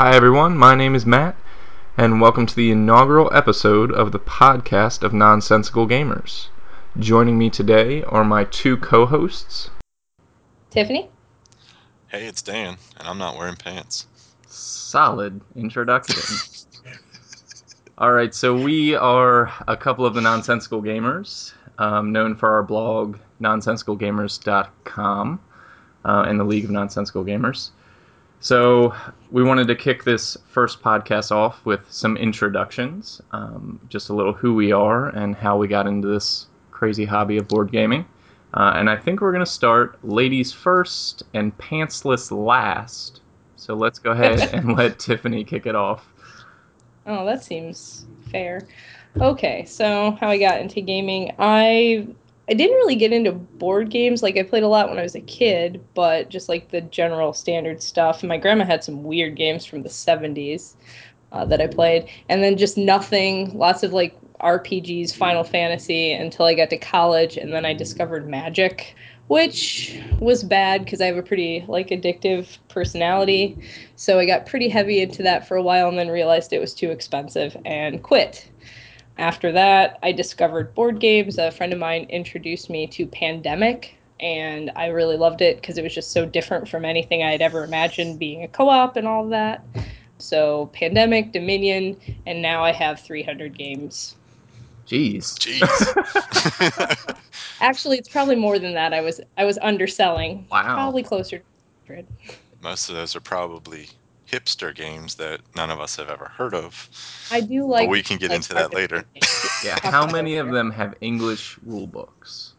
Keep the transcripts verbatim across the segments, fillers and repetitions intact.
Hi everyone, my name is Matt, and welcome to the inaugural episode of the podcast of Nonsensical Gamers. Joining me today are my two co-hosts. Tiffany? Hey, it's Dan, and I'm not wearing pants. Solid introduction. Alright, so we are a couple of the Nonsensical Gamers, um, known for our blog, nonsensical gamers dot com, uh, and the League of Nonsensical Gamers. So we wanted to kick this first podcast off with some introductions, um, just a little who we are and how we got into this crazy hobby of board gaming. Uh, and I think we're going to start ladies first and pantsless last. So let's go ahead and let Tiffany kick it off. Oh, that seems fair. Okay, so how I got into gaming. I... I didn't really get into board games. Like, I played a lot when I was a kid, but just, like, the general standard stuff. And my grandma had some weird games from the seventies uh, that I played. And then just nothing, lots of, like, R P Gs, Final Fantasy, until I got to college. And then I discovered Magic, which was bad because I have a pretty, like, addictive personality. So I got pretty heavy into that for a while and then realized it was too expensive and quit. After that, I discovered board games. A friend of mine introduced me to Pandemic, and I really loved it because it was just so different from anything I had ever imagined, being a co-op and all that. So Pandemic, Dominion, and now I have three hundred games. Jeez. Jeez. Actually, it's probably more than that. I was I was underselling. Wow. Probably closer to one hundred. Most of those are probably hipster games that none of us have ever heard of. I do like. But we can get like into that later. Yeah, how many of them have English rule books?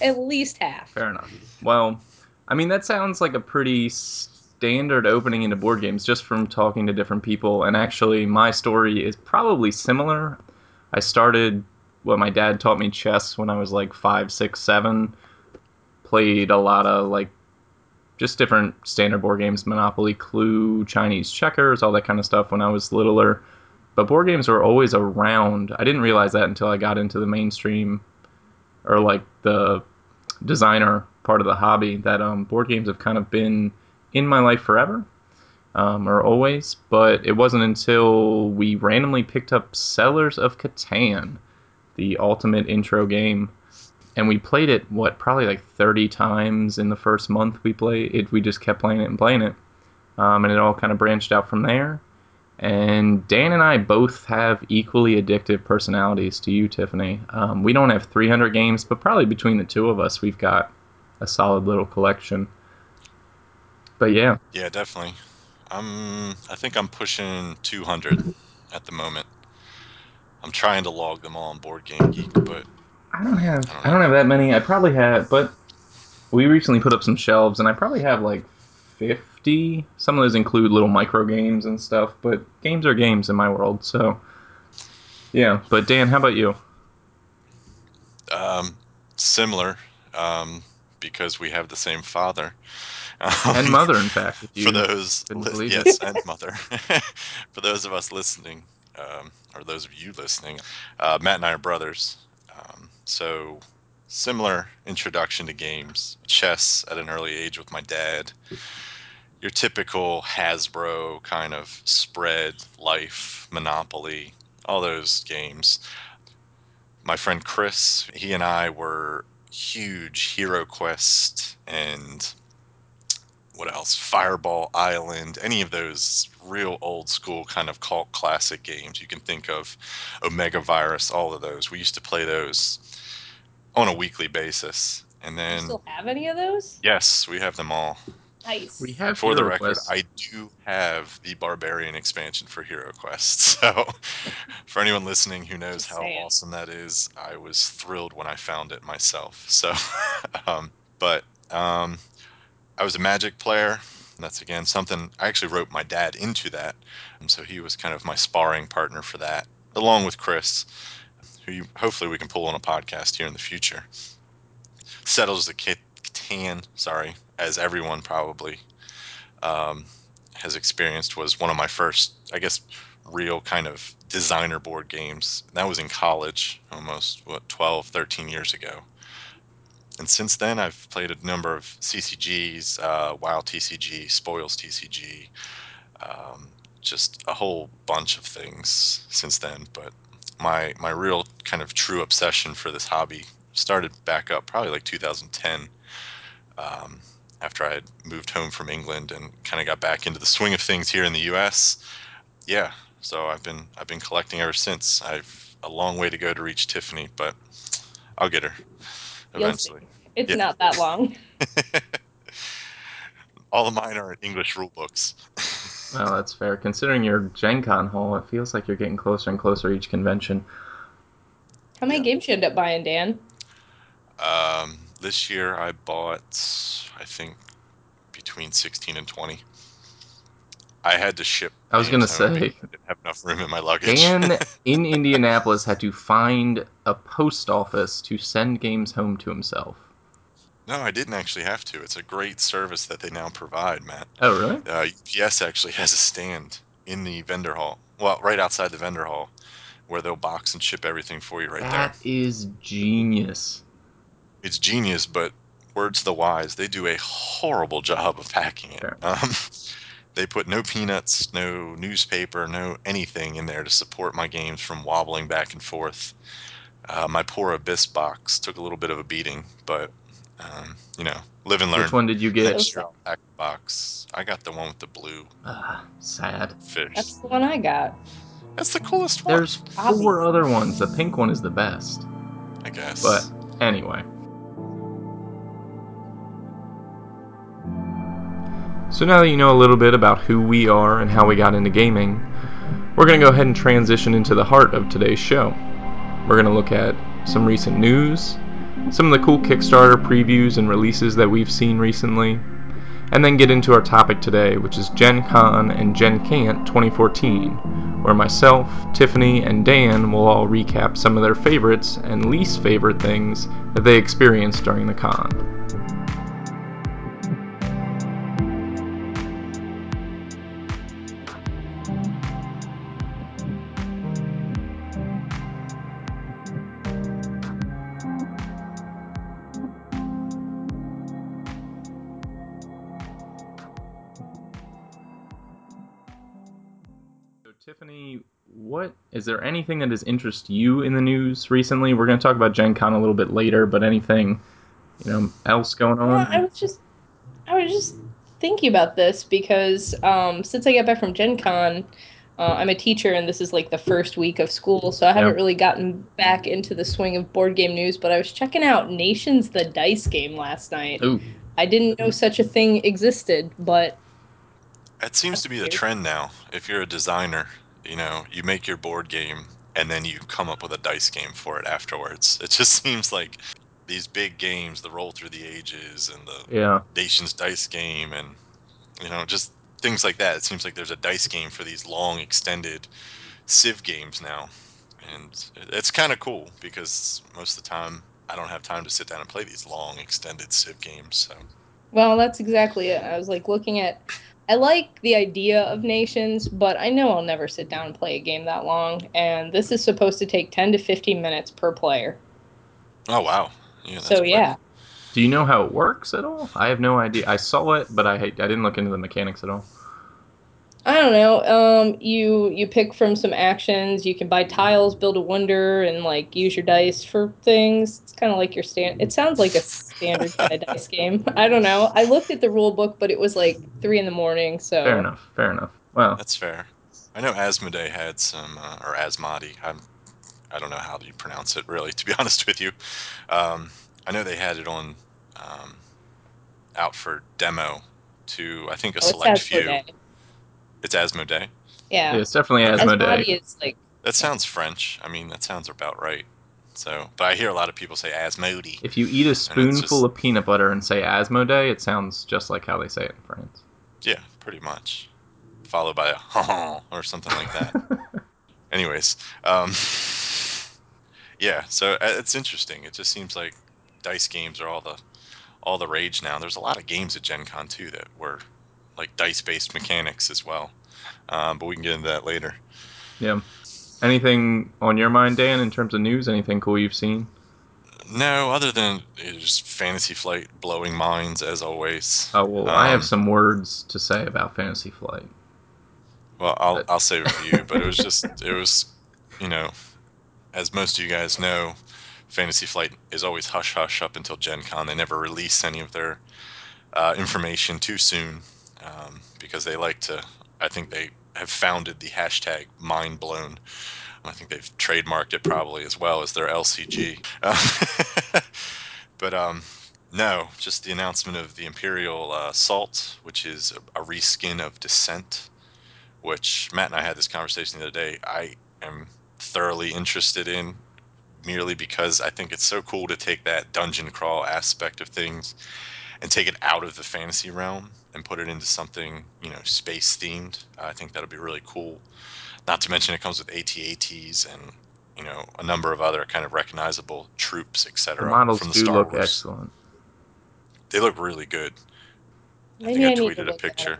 At least half. Fair enough. Well, I mean, that sounds like a pretty standard opening into board games just from talking to different people. And actually, my story is probably similar. I started, well, my dad taught me chess when I was like five, six, seven. Played a lot of like just different standard board games, Monopoly, Clue, Chinese checkers, all that kind of stuff when I was littler. But board games were always around. I didn't realize that until I got into the mainstream or like the designer part of the hobby, that um, board games have kind of been in my life forever um, or always. But it wasn't until we randomly picked up Settlers of Catan, the ultimate intro game. And we played it, what, probably like thirty times in the first month we played it. We just kept playing it and playing it. Um, and it all kind of branched out from there. And Dan and I both have equally addictive personalities to you, Tiffany. Um, we don't have three hundred games, but probably between the two of us, we've got a solid little collection. But yeah. Yeah, definitely. I'm, I think I'm pushing two hundred at the moment. I'm trying to log them all on Board Game Geek, but I don't have I don't have that many. I probably have, but we recently put up some shelves, and I probably have like fifty. Some of those include little micro games and stuff, but games are games in my world. So, yeah. But Dan, how about you? Um, similar, um, because we have the same father um, and mother, in fact. If you for those, li- yes, and mother. For those of us listening, um, or those of you listening, uh, Matt and I are brothers. Um, so, similar introduction to games. Chess at an early age with my dad. Your typical Hasbro kind of spread, life, Monopoly, all those games. My friend Chris, he and I were huge Hero Quest and what else? Fireball Island, any of those real old school kind of cult classic games you can think of, Omega Virus, all of those. We used to play those on a weekly basis. And then, do you still have any of those? Yes, we have them all. Nice. We have for Hero the record, Quest. I do have the Barbarian expansion for Hero Quest. So for anyone listening who knows Just how saying. awesome that is, I was thrilled when I found it myself. So, um, but. Um, I was a Magic player. That's, again, something I actually wrote my dad into that. And so he was kind of my sparring partner for that, along with Chris, who you, hopefully we can pull on a podcast here in the future. Settlers of Catan, sorry, as everyone probably um, has experienced, was one of my first, I guess, real kind of designer board games. That was in college almost, what, twelve, thirteen years ago. And since then, I've played a number of C C Gs, uh, WoW T C G, Spoils T C G, um, just a whole bunch of things since then. But my my real kind of true obsession for this hobby started back up probably like two thousand ten, um, after I had moved home from England and kind of got back into the swing of things here in the U S. Yeah, so I've been I've been collecting ever since. I've a long way to go to reach Tiffany, but I'll get her. Eventually. It's yeah. not that long. All of mine are in English rule books. Well, that's fair. Considering your Gen Con haul, it feels like you're getting closer and closer each convention. How many yeah. games you end up buying, Dan? Um, this year I bought, I think, between sixteen and twenty. I had to ship. I was going to say. I didn't have enough room in my luggage. Dan in Indianapolis had to find a post office to send games home to himself. No, I didn't actually have to. It's a great service that they now provide, Matt. Oh, really? Uh, U P S actually has a stand in the vendor hall. Well, right outside the vendor hall, where they'll box and ship everything for you right that there. That is genius. It's genius, but words to the wise, they do a horrible job of packing it. Sure. Um They put no peanuts, no newspaper, no anything in there to support my games from wobbling back and forth. Uh, my poor Abyss box took a little bit of a beating, but, um, you know, live and learn. Which one did you get? Box. I got the one with the blue. Uh, sad. Fish. That's the one I got. That's the coolest one. There's four other ones. The pink one is the best, I guess. But anyway. So now that you know a little bit about who we are and how we got into gaming, we're going to go ahead and transition into the heart of today's show. We're going to look at some recent news, some of the cool Kickstarter previews and releases that we've seen recently, and then get into our topic today, which is Gen Con and Gen Cant twenty fourteen, where myself, Tiffany, and Dan will all recap some of their favorites and least favorite things that they experienced during the con. What is there anything that has interested you in the news recently? We're going to talk about Gen Con a little bit later, but anything, you know, else going on? Well, I was just, I was just thinking about this because um, since I got back from Gen Con, uh, I'm a teacher, and this is like the first week of school, so I haven't yep. really gotten back into the swing of board game news. But I was checking out Nations the Dice game last night. Ooh. I didn't know such a thing existed, but that seems to be the trend now. If you're a designer. You know, you make your board game, and then you come up with a dice game for it afterwards. It just seems like these big games, the Roll Through the Ages and the yeah. Nation's Dice game and, you know, just things like that. It seems like there's a dice game for these long, extended Civ games now. And it's kind of cool because most of the time I don't have time to sit down and play these long, extended Civ games. So. Well, that's exactly it. I was, like, looking at... I like the idea of Nations, but I know I'll never sit down and play a game that long, and this is supposed to take ten to fifteen minutes per player. Oh, wow. Yeah, so, yeah. Quick. Do you know how it works at all? I have no idea. I saw it, but I I didn't look into the mechanics at all. I don't know. Um, you, you pick from some actions. You can buy tiles, build a wonder, and, like, use your dice for things. It's kind of like your stand. It sounds like a standard kind of dice game. I don't know. I looked at the rule book, but it was, like, three in the morning, so... Fair enough. Fair enough. Wow. That's fair. I know Asmodee had some, uh, or Asmodee. I'm, I don't know how you pronounce it, really, to be honest with you. Um, I know they had it on, um, out for demo to, I think, a oh, select few. It's Asmodee. Yeah. yeah, it's definitely Asmodee. Asmodee is like, that sounds French. I mean, that sounds about right. So, but I hear a lot of people say Asmodee. If you eat a spoonful just, of peanut butter and say Asmodee, it sounds just like how they say it in France. Yeah, pretty much. Followed by a ha or something like that. Anyways, um, yeah. So it's interesting. It just seems like dice games are all the all the rage now. There's a lot of games at Gen Con too that were. Like dice-based mechanics as well, um, but we can get into that later. Yeah. Anything on your mind, Dan, in terms of news? Anything cool you've seen? No, other than just Fantasy Flight blowing minds, as always. Oh, well, um, I have some words to say about Fantasy Flight. Well, I'll, but... I'll save it for you, but it was just, it was, you know, as most of you guys know, Fantasy Flight is always hush-hush up until Gen Con. They never release any of their uh, information too soon um, because they like to, I think they have founded the hashtag mindblown. I think they've trademarked it probably as well as their L C G. Uh, but um, no, just the announcement of the Imperial uh, Salt, which is a, a reskin of Descent, which Matt and I had this conversation the other day. I am thoroughly interested in merely because I think it's so cool to take that dungeon crawl aspect of things and take it out of the fantasy realm and put it into something, you know, space themed. Uh, I think that'll be really cool. Not to mention it comes with A T A Ts and, you know, a number of other kind of recognizable troops, et cetera. The models from the do Star look Wars. Excellent. They look really good. Maybe I think I, I tweeted a picture.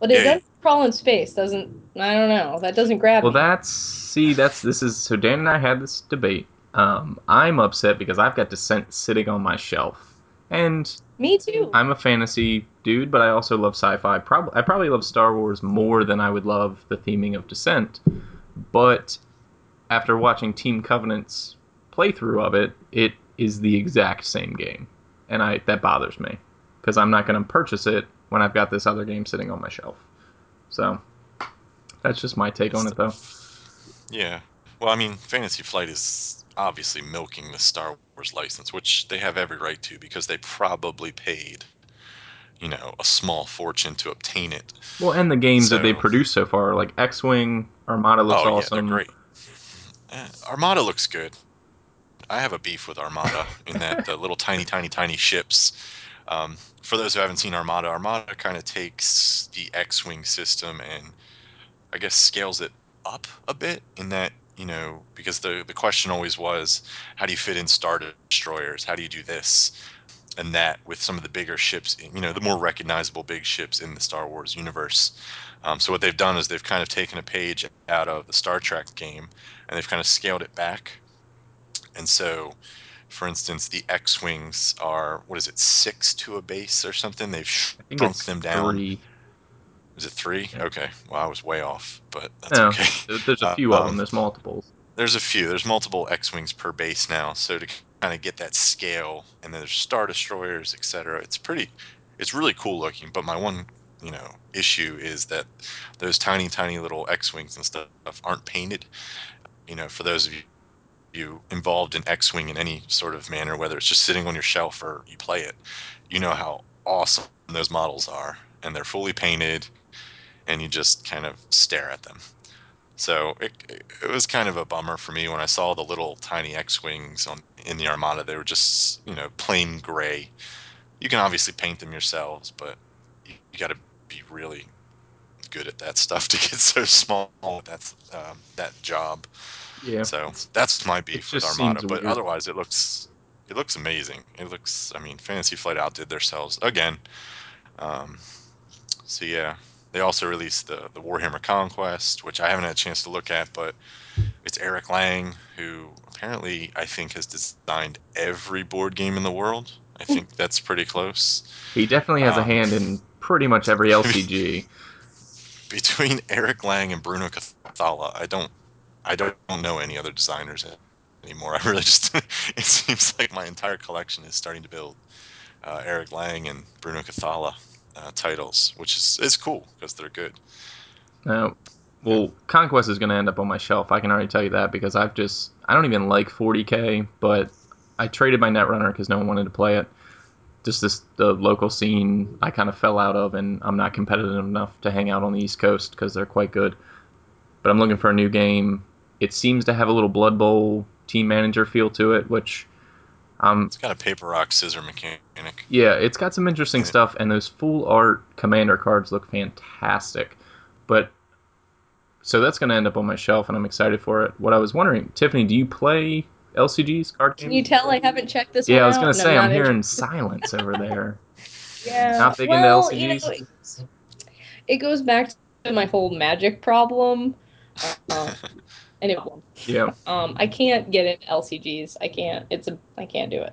But it yeah. does crawl in space, doesn't? I don't know. That doesn't grab well, me. Well, that's see, that's this is so. Dan and I had this debate. Um, I'm upset because I've got Descent sitting on my shelf, and me too. I'm a fantasy dude, but I also love sci-fi. Probably, I probably love Star Wars more than I would love the theming of Descent. But after watching Team Covenant's playthrough of it, it is the exact same game, and I that bothers me because I'm not going to purchase it when I've got this other game sitting on my shelf. So that's just my take it's on it, though. Yeah. Well, I mean, Fantasy Flight is obviously milking the Star Wars license, which they have every right to because they probably paid, you know, a small fortune to obtain it. Well, and the games so, that they produced so far, like X-Wing, Armada looks oh, awesome. Oh, yeah, they're great. Uh, Armada looks good. I have a beef with Armada in that the little tiny, tiny, tiny ships. Um, for those who haven't seen Armada, Armada kind of takes the X-Wing system and I guess scales it up a bit in that, you know, because the, the question always was, how do you fit in Star Destroyers? How do you do this and that with some of the bigger ships, you know, the more recognizable big ships in the Star Wars universe? Um, so what they've done is they've kind of taken a page out of the Star Trek game and they've kind of scaled it back. And so... for instance, the X-Wings are, what is it, six to a base or something? They've shrunk them down. Three. Is it three? Yeah. Okay. Well, I was way off, but that's no, okay. There's a few uh, of them. There's multiples. There's a few. There's multiple X-Wings per base now. So to kind of get that scale, and then there's Star Destroyers, et cetera, it's pretty, it's really cool looking. But my one, you know, issue is that those tiny, tiny little X-Wings and stuff aren't painted. You know, for those of you you involved in X-Wing in any sort of manner, whether it's just sitting on your shelf or you play it, you know how awesome those models are, and they're fully painted, and you just kind of stare at them. So it, it was kind of a bummer for me when I saw the little tiny X-Wings on in the Armada. They were just, you know, plain gray. You can obviously paint them yourselves, but you, you got to be really good at that stuff to get so small. That's um, that job. Yeah. So that's my beef with Armada, but otherwise it looks it looks amazing. It looks, I mean, Fantasy Flight outdid themselves again. Um, so yeah, they also released the the Warhammer Conquest, which I haven't had a chance to look at, but it's Eric Lang, who apparently I think has designed every board game in the world. I think that's pretty close. He definitely has um, a hand in pretty much every L C G. Between Eric Lang and Bruno Cathala, I don't. I don't know any other designers anymore. I really just, it seems like my entire collection is starting to build uh, Eric Lang and Bruno Cathala uh, titles, which is, is cool because they're good. Uh, well, Conquest is going to end up on my shelf. I can already tell you that because I've just, I don't even like forty K, but I traded my Netrunner because no one wanted to play it. Just this the local scene I kind of fell out of, and I'm not competitive enough to hang out on the East Coast because they're quite good. But I'm looking for a new game. It seems to have a little Blood Bowl team manager feel to it, which... Um, it's got a paper, rock, scissor mechanic. Yeah, it's got some interesting yeah. stuff, and those full art commander cards look fantastic. But so that's going to end up on my shelf, and I'm excited for it. What I was wondering, Tiffany, do you play L C Gs? Card games? Can you tell I haven't checked this yeah, one out? Yeah, I was going to say, I'm, I'm hearing silence over there. Yeah. Not big well, into L C Gs? You know, it goes back to my whole Magic problem. Uh, and it won't. Yeah. Um, I can't get in L C Gs. I can't. It's a. I can't do it.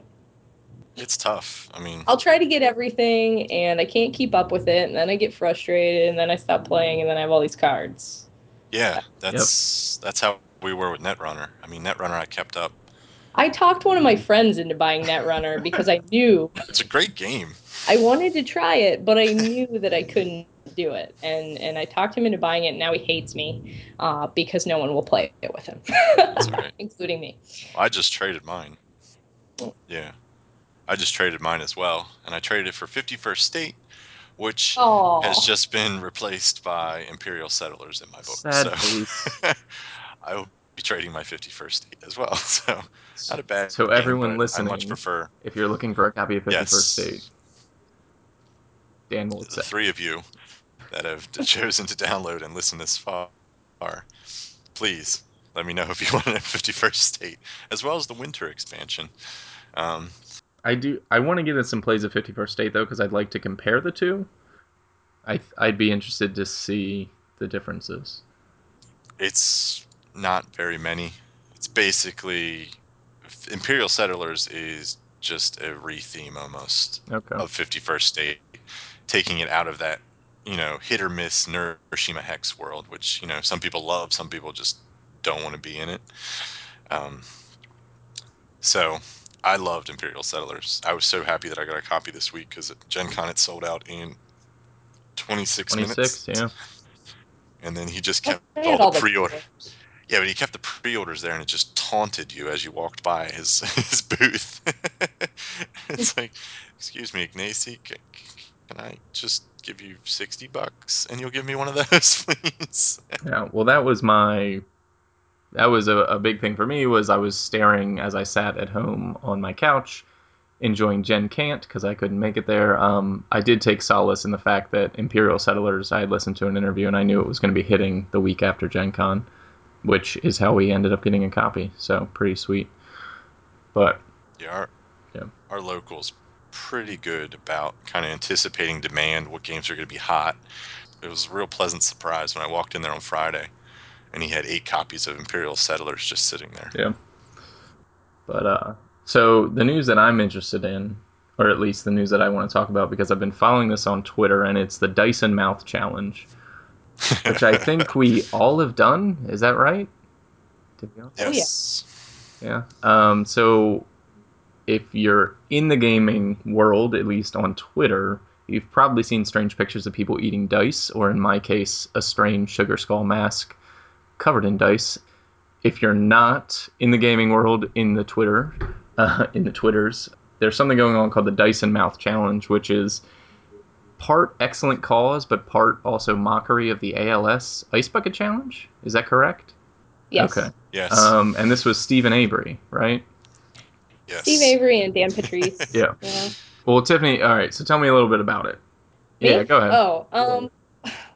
It's tough. I mean, I'll try to get everything, and I can't keep up with it, and then I get frustrated, and then I stop playing, and then I have all these cards. Yeah, that's yep. that's how we were with Netrunner. I mean, Netrunner, I kept up. I talked one of my friends into buying Netrunner because I knew it's a great game. I wanted to try it, but I knew that I couldn't do it, and and I talked him into buying it. And now he hates me uh, because no one will play it with him, that's right. including me. Well, I just traded mine. Yeah. I just traded mine as well, and I traded it for fifty-first State, which Aww. Has just been replaced by Imperial Settlers in my book. Sad so I will be trading my fifty-first State as well. So not a bad. So game, everyone listening, I much prefer. If you're looking for a copy of fifty-first yes, State, Dan will. The accept. Three of you that have chosen to download and listen this far, please let me know if you want a fifty-first State as well as the Winter expansion. Um, I do. I want to get in some plays of fifty-first State though, because I'd like to compare the two. I I'd be interested to see the differences. It's not very many. It's basically Imperial Settlers is just a re-theme almost okay. of fifty-first State, taking it out of that you know hit or miss Nurshima Hex world, which you know some people love, some people just don't want to be in it. Um. So. I loved Imperial Settlers. I was so happy that I got a copy this week because at Gen Con it sold out in twenty-six, twenty-six minutes. twenty-six, yeah. And then he just kept all the all pre-orders. Yeah, but he kept the pre-orders there, and it just taunted you as you walked by his his booth. It's like, excuse me, Ignacy, can, can I just give you sixty bucks and you'll give me one of those, please? Yeah, well, that was my... That was a, a big thing for me was I was staring as I sat at home on my couch, enjoying Gen Cant because I couldn't make it there. Um, I did take solace in the fact that Imperial Settlers, I had listened to an interview and I knew it was going to be hitting the week after Gen Con, which is how we ended up getting a copy. So pretty sweet. But yeah, our, yeah. our locals pretty good about kind of anticipating demand, what games are going to be hot. It was a real pleasant surprise when I walked in there on Friday. And he had eight copies of Imperial Settlers just sitting there. Yeah. But, uh, so the news that I'm interested in, or at least the news that I want to talk about, because I've been following this on Twitter, and it's the Dice and Mouth Challenge, which I think we all have done. Is that right? Did we all? Yes. Yeah. Um, so if you're in the gaming world, at least on Twitter, you've probably seen strange pictures of people eating dice, or in my case, a strange sugar skull mask covered in dice. If you're not in the gaming world, in the Twitter, uh, in the Twitters, there's something going on called the Dice and Mouth Challenge, which is part excellent cause, but part also mockery of the A L S Ice Bucket Challenge. Is that correct? Yes. Okay. Yes. Um, and this was Stephen Avery, right? Yes. Steve Avery and Dan Patrice. yeah. yeah. Well, Tiffany, all right, so tell me a little bit about it. Me? Yeah, go ahead. Oh, um,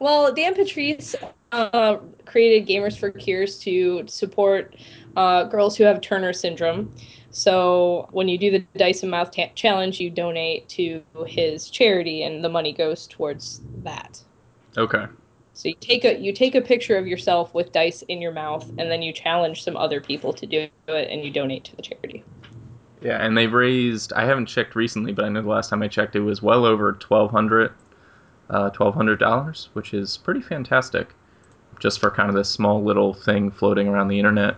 well, Dan Patrice uh, created Gamers for Cures to support uh, girls who have Turner Syndrome. So when you do the Dice and Mouth ta- Challenge, you donate to his charity, and the money goes towards that. Okay. So you take a you take a picture of yourself with dice in your mouth, and then you challenge some other people to do it, and you donate to the charity. Yeah, and they've raised, I haven't checked recently, but I know the last time I checked, it was well over twelve hundred dollars. Uh, twelve hundred dollars, which is pretty fantastic just for kind of this small little thing floating around the internet.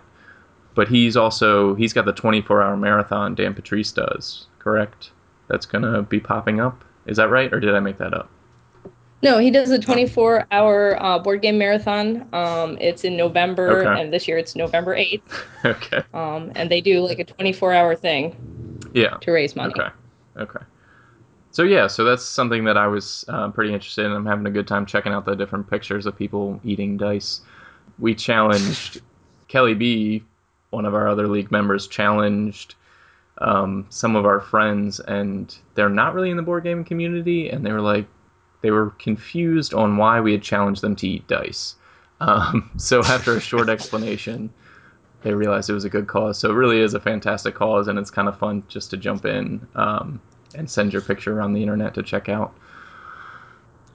But he's also, he's got the twenty-four hour marathon Dan Patrice does, correct? That's going to be popping up. Is that right? Or did I make that up? No, he does a twenty-four hour uh, board game marathon. Um, it's in November, okay. and this year it's November eighth. okay. Um, and they do like a twenty-four hour thing yeah. to raise money. Okay, okay. So yeah, so that's something that I was uh, pretty interested in. I'm having a good time checking out the different pictures of people eating dice. We challenged, Kelly B, one of our other league members, challenged um, some of our friends, and they're not really in the board gaming community, and they were like, they were confused on why we had challenged them to eat dice. Um, so after a short explanation, they realized it was a good cause. So it really is a fantastic cause, and it's kind of fun just to jump in. Um, and send your picture around the internet to check out.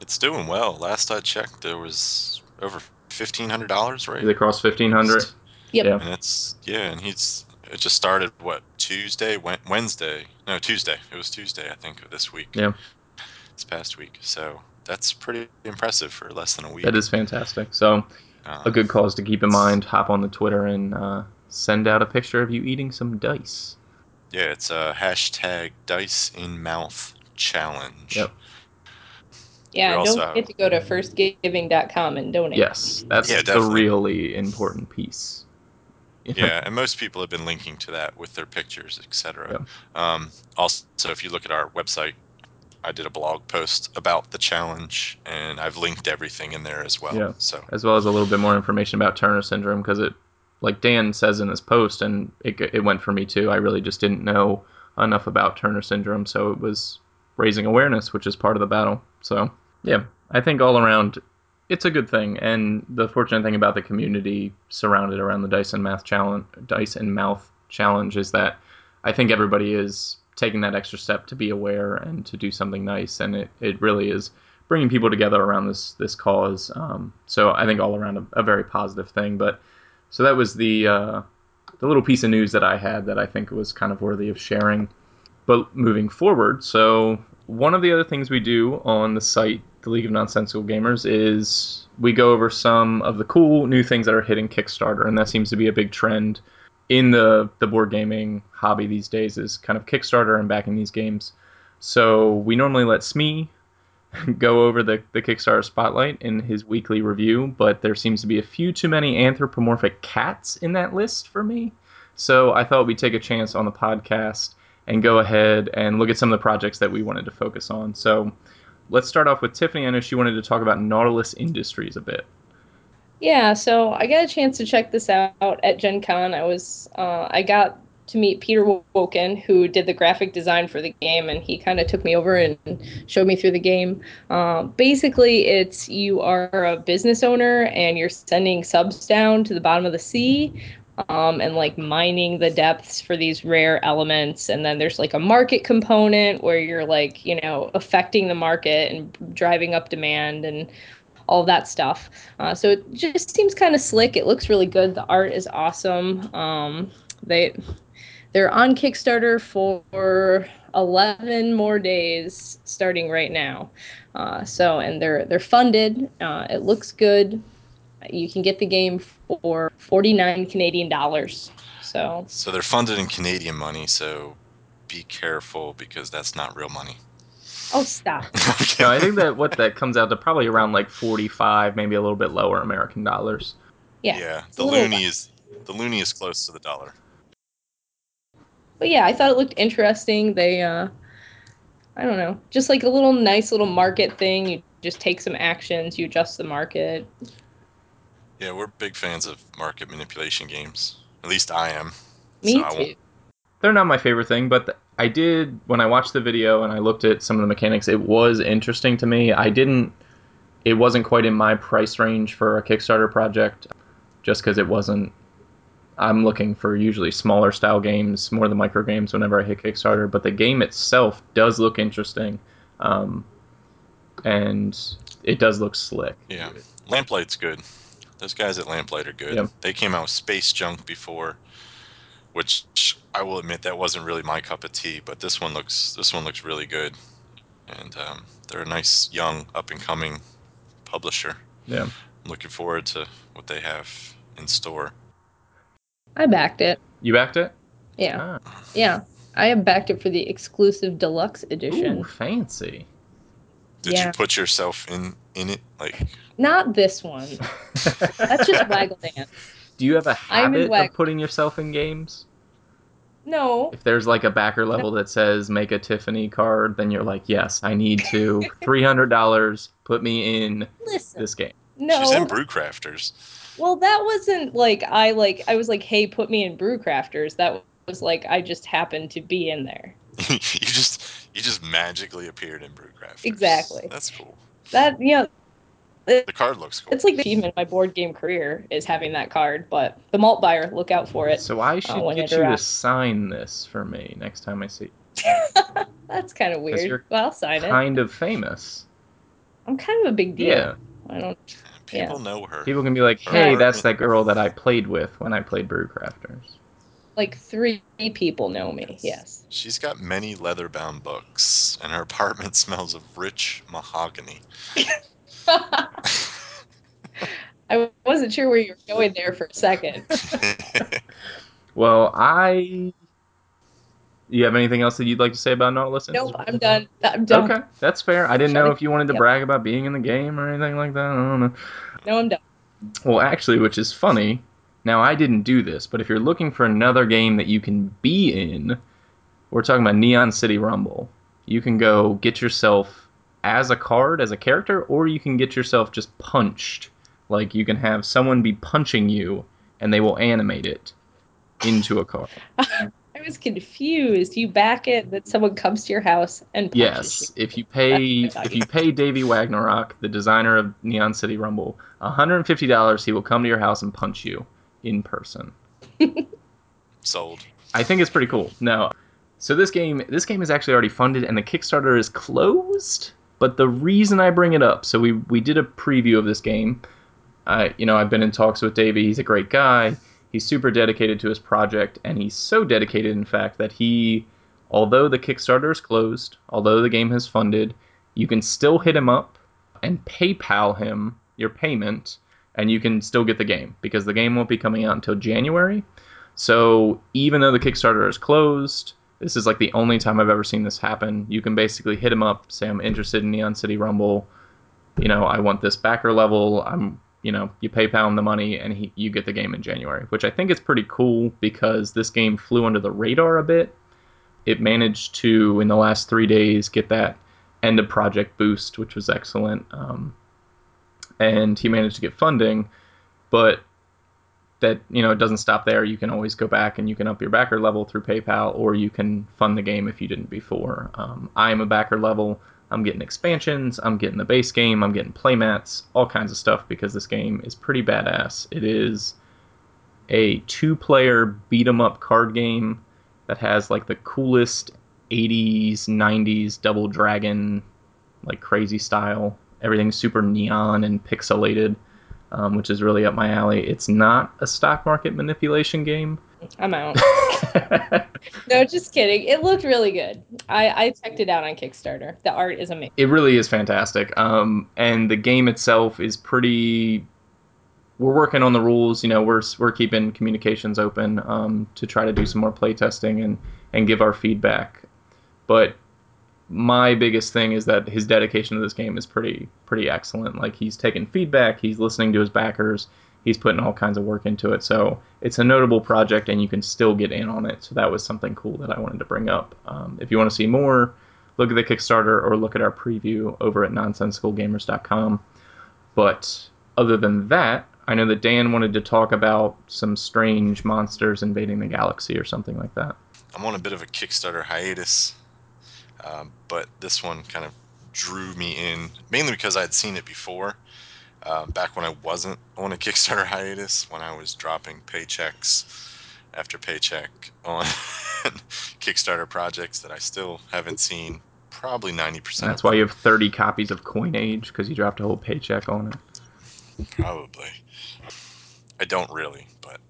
It's doing well. Last I checked, there was over fifteen hundred dollars, right? Is it across fifteen hundred? Yep. Yeah. And it's yeah, and he's it just started what Tuesday, Wednesday, no Tuesday. It was Tuesday, I think, of this week. Yeah. This past week, so that's pretty impressive for less than a week. That is fantastic. So, uh, a good cause to keep in mind. Hop on the Twitter and uh, send out a picture of you eating some dice. Yeah, it's a uh, hashtag Dice and Mouth Challenge. Yep. Yeah, don't forget have... to go to first giving dot com and donate. Yes, that's yeah, a really important piece. Yeah, and most people have been linking to that with their pictures, et cetera. Yeah. Um, also, so if you look at our website, I did a blog post about the challenge, and I've linked everything in there as well. Yeah. So as well as a little bit more information about Turner Syndrome, because it, like Dan says in this post, and it it went for me too. I really just didn't know enough about Turner Syndrome, so it was raising awareness, which is part of the battle. So. Yeah, I think all around, it's a good thing. And the fortunate thing about the community surrounded around the Dice and Mouth Challenge, Dice and Mouth Challenge, is that I think everybody is taking that extra step to be aware and to do something nice. And it, it really is bringing people together around this this cause. Um, so I think all around a, a very positive thing. But so that was the uh, the little piece of news that I had that I think was kind of worthy of sharing. But moving forward, so one of the other things we do on the site, the League of Nonsensical Gamers, is we go over some of the cool new things that are hitting Kickstarter, and that seems to be a big trend in the, the board gaming hobby these days, is kind of Kickstarter and backing these games. So we normally let Smee go over the, the Kickstarter spotlight in his weekly review, but there seems to be a few too many anthropomorphic cats in that list for me. So I thought we'd take a chance on the podcast and go ahead and look at some of the projects that we wanted to focus on. So let's start off with Tiffany. I know she wanted to talk about Nautilus Industries a bit. Yeah, so I got a chance to check this out at Gen Con. I was, uh, I got to meet Peter Woken, who did the graphic design for the game, and he kind of took me over and showed me through the game. Uh, basically, it's you are a business owner, and you're sending subs down to the bottom of the sea, Um, and like mining the depths for these rare elements. And then there's like a market component where you're like, you know, affecting the market and driving up demand and all that stuff. Uh, so it just seems kind of slick. It looks really good. The art is awesome. Um, they, they're on Kickstarter for eleven more days starting right now. Uh, so, and they're, they're funded. Uh, it looks good. You can get the game for forty-nine Canadian dollars. So So they're funded in Canadian money, so be careful because that's not real money. Oh, stop. Okay. No, I think that what that comes out to probably around like forty-five, maybe a little bit lower American dollars. Yeah. Yeah. The loonie is the loonie is close to the dollar. But yeah, I thought it looked interesting. They uh I don't know, just like a little nice little market thing. You just take some actions, you adjust the market. Yeah, we're big fans of market manipulation games. At least I am. Me so too. I They're not my favorite thing, but th- I did, when I watched the video and I looked at some of the mechanics, it was interesting to me. I didn't, it wasn't quite in my price range for a Kickstarter project, just because it wasn't, I'm looking for usually smaller style games, more of the micro games whenever I hit Kickstarter, but the game itself does look interesting, um, and it does look slick. Yeah, Lamplight's good. Those guys at Lamplight are good. Yep. They came out with Space Junk before, which I will admit that wasn't really my cup of tea. But this one looks this one looks really good, and um, they're a nice young up and coming publisher. Yeah, I'm looking forward to what they have in store. I backed it. You backed it? Yeah, ah. yeah. I have backed it for the exclusive deluxe edition. Ooh, fancy. Did yeah. you put yourself in, in it? Like not this one. That's just waggle dance. Do you have a habit of putting yourself in games? No. If there's like a backer level that says make a Tiffany card, then you're like, yes, I need to. three hundred dollars, put me in Listen, this game. No. She's in Brewcrafters. Well, that wasn't like I like I was like, hey, put me in Brewcrafters. That was like I just happened to be in there. you just you just magically appeared in Brewcrafters. Exactly. That's cool. That yeah. It, the card looks cool. It's like the achievement of my board game career is having that card, but the malt buyer, look out for it. So I should uh, get you to sign this for me next time I see you. That's kind of weird. Well, I'll sign it. Kind of famous. I'm kind of a big deal. Yeah. I don't People yeah. know her. People can be like, hey, her. that's that girl that I played with when I played Brewcrafters. Like three people know me, yes. yes. She's got many leather-bound books, and her apartment smells of rich mahogany. I wasn't sure where you were going there for a second. Well, I... You have anything else that you'd like to say about Nautilus? Nope, I'm done. I'm done. Okay, that's fair. I didn't know if you wanted to yep. brag about being in the game or anything like that. I don't know. No, I'm done. Well, actually, which is funny, now I didn't do this, but if you're looking for another game that you can be in, we're talking about Neon City Rumble. You can go get yourself as a card, as a character, or you can get yourself just punched. Like, you can have someone be punching you, and they will animate it into a card. I was confused. You back it that someone comes to your house and punches yes. you. If you pay if you pay Davey Wagnerock, the designer of Neon City Rumble, one hundred fifty dollars, he will come to your house and punch you in person. Sold. I think it's pretty cool. No. So this game this game is actually already funded and the Kickstarter is closed, but the reason I bring it up, so we we did a preview of this game. Uh, you know, I've been in talks with Davey. He's a great guy. He's super dedicated to his project, and he's so dedicated, in fact, that he, although the Kickstarter is closed, although the game has funded, you can still hit him up and PayPal him your payment, and you can still get the game, because the game won't be coming out until January. So even though the Kickstarter is closed, this is like the only time I've ever seen this happen. You can basically hit him up, say, I'm interested in Neon City Rumble, you know, I want this backer level, I'm... You know, you PayPal him the money and he, you get the game in January, which I think is pretty cool because this game flew under the radar a bit. It managed to, in the last three days, get that end of project boost, which was excellent. Um, and he managed to get funding, but that, you know, it doesn't stop there. You can always go back and you can up your backer level through PayPal, or you can fund the game if you didn't before. Um, I'm a backer level. I'm getting expansions, I'm getting the base game, I'm getting playmats, all kinds of stuff because this game is pretty badass. It is a two-player beat-em-up card game that has like the coolest eighties, nineties Double Dragon, like crazy style. Everything's super neon and pixelated, um, which is really up my alley. It's not a stock market manipulation game. I'm out. No, just kidding. It looked really good. I, I checked it out on Kickstarter. The art is amazing. It really is fantastic. Um, and the game itself is pretty... We're working on the rules. You know, we're we're keeping communications open um, to try to do some more playtesting and, and give our feedback. But my biggest thing is that his dedication to this game is pretty pretty excellent. Like, he's taking feedback. He's listening to his backers. He's putting all kinds of work into it, so it's a notable project, and you can still get in on it, so that was something cool that I wanted to bring up. Um, if you want to see more, look at the Kickstarter or look at our preview over at nonsensical gamers dot com. But other than that, I know that Dan wanted to talk about some strange monsters invading the galaxy or something like that. I'm on a bit of a Kickstarter hiatus, um, but this one kind of drew me in, mainly because I had seen it before. Uh, back when I wasn't on a Kickstarter hiatus, when I was dropping paychecks after paycheck on Kickstarter projects that I still haven't seen, probably ninety percent. That's why you have thirty copies of Coin Age, because you dropped a whole paycheck on it. Probably. I don't really, but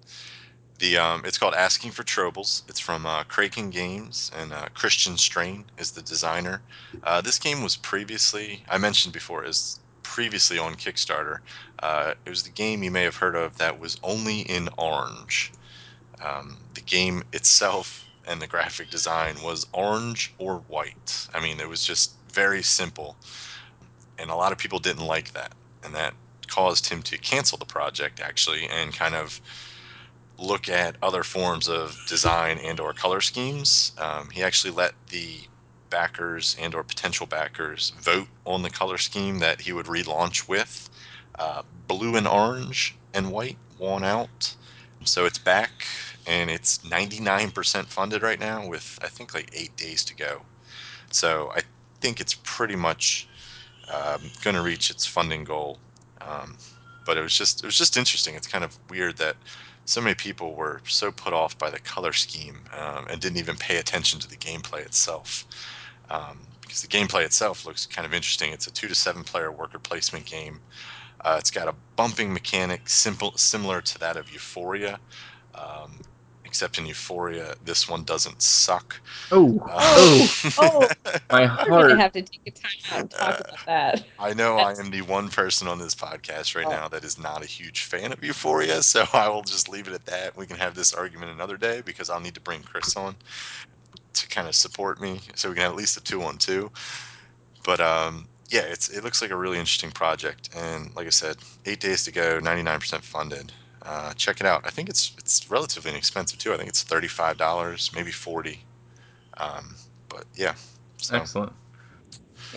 the um, it's called Asking for Troubles. It's from uh, Kraken Games, and uh, Christian Strain is the designer. Uh, this game was previously, I mentioned before, is... previously on Kickstarter. Uh, it was the game you may have heard of that was only in orange. Um, the game itself and the graphic design was orange or white. I mean, it was just very simple, and a lot of people didn't like that, and that caused him to cancel the project, actually, and kind of look at other forms of design and or color schemes. Um, he actually let the backers and or potential backers vote on the color scheme that he would relaunch with. Uh, blue and orange and white won out. So it's back, and it's ninety-nine percent funded right now with, I think, like eight days to go. So I think it's pretty much um, going to reach its funding goal. Um, but it was just it was just interesting. It's kind of weird that so many people were so put off by the color scheme um, and didn't even pay attention to the gameplay itself. Um, because the gameplay itself looks kind of interesting. It's a two to seven player worker placement game. Uh, it's got a bumping mechanic simple, similar to that of Euphoria, um, except in Euphoria, this one doesn't suck. Oh, uh, oh, oh. My heart. We're going to have to take a time out and talk uh, about that. I know That's... I am the one person on this podcast right oh. now that is not a huge fan of Euphoria, so I will just leave it at that. We can have this argument another day because I'll need to bring Chris on to kind of support me, so we can have at least a two-on-two. But, um... yeah, it's it looks like a really interesting project, and like I said, eight days to go, ninety-nine percent funded. Uh, check it out. I think it's it's relatively inexpensive too. I think it's thirty-five dollars, maybe forty dollars. Um, but yeah, so. Excellent.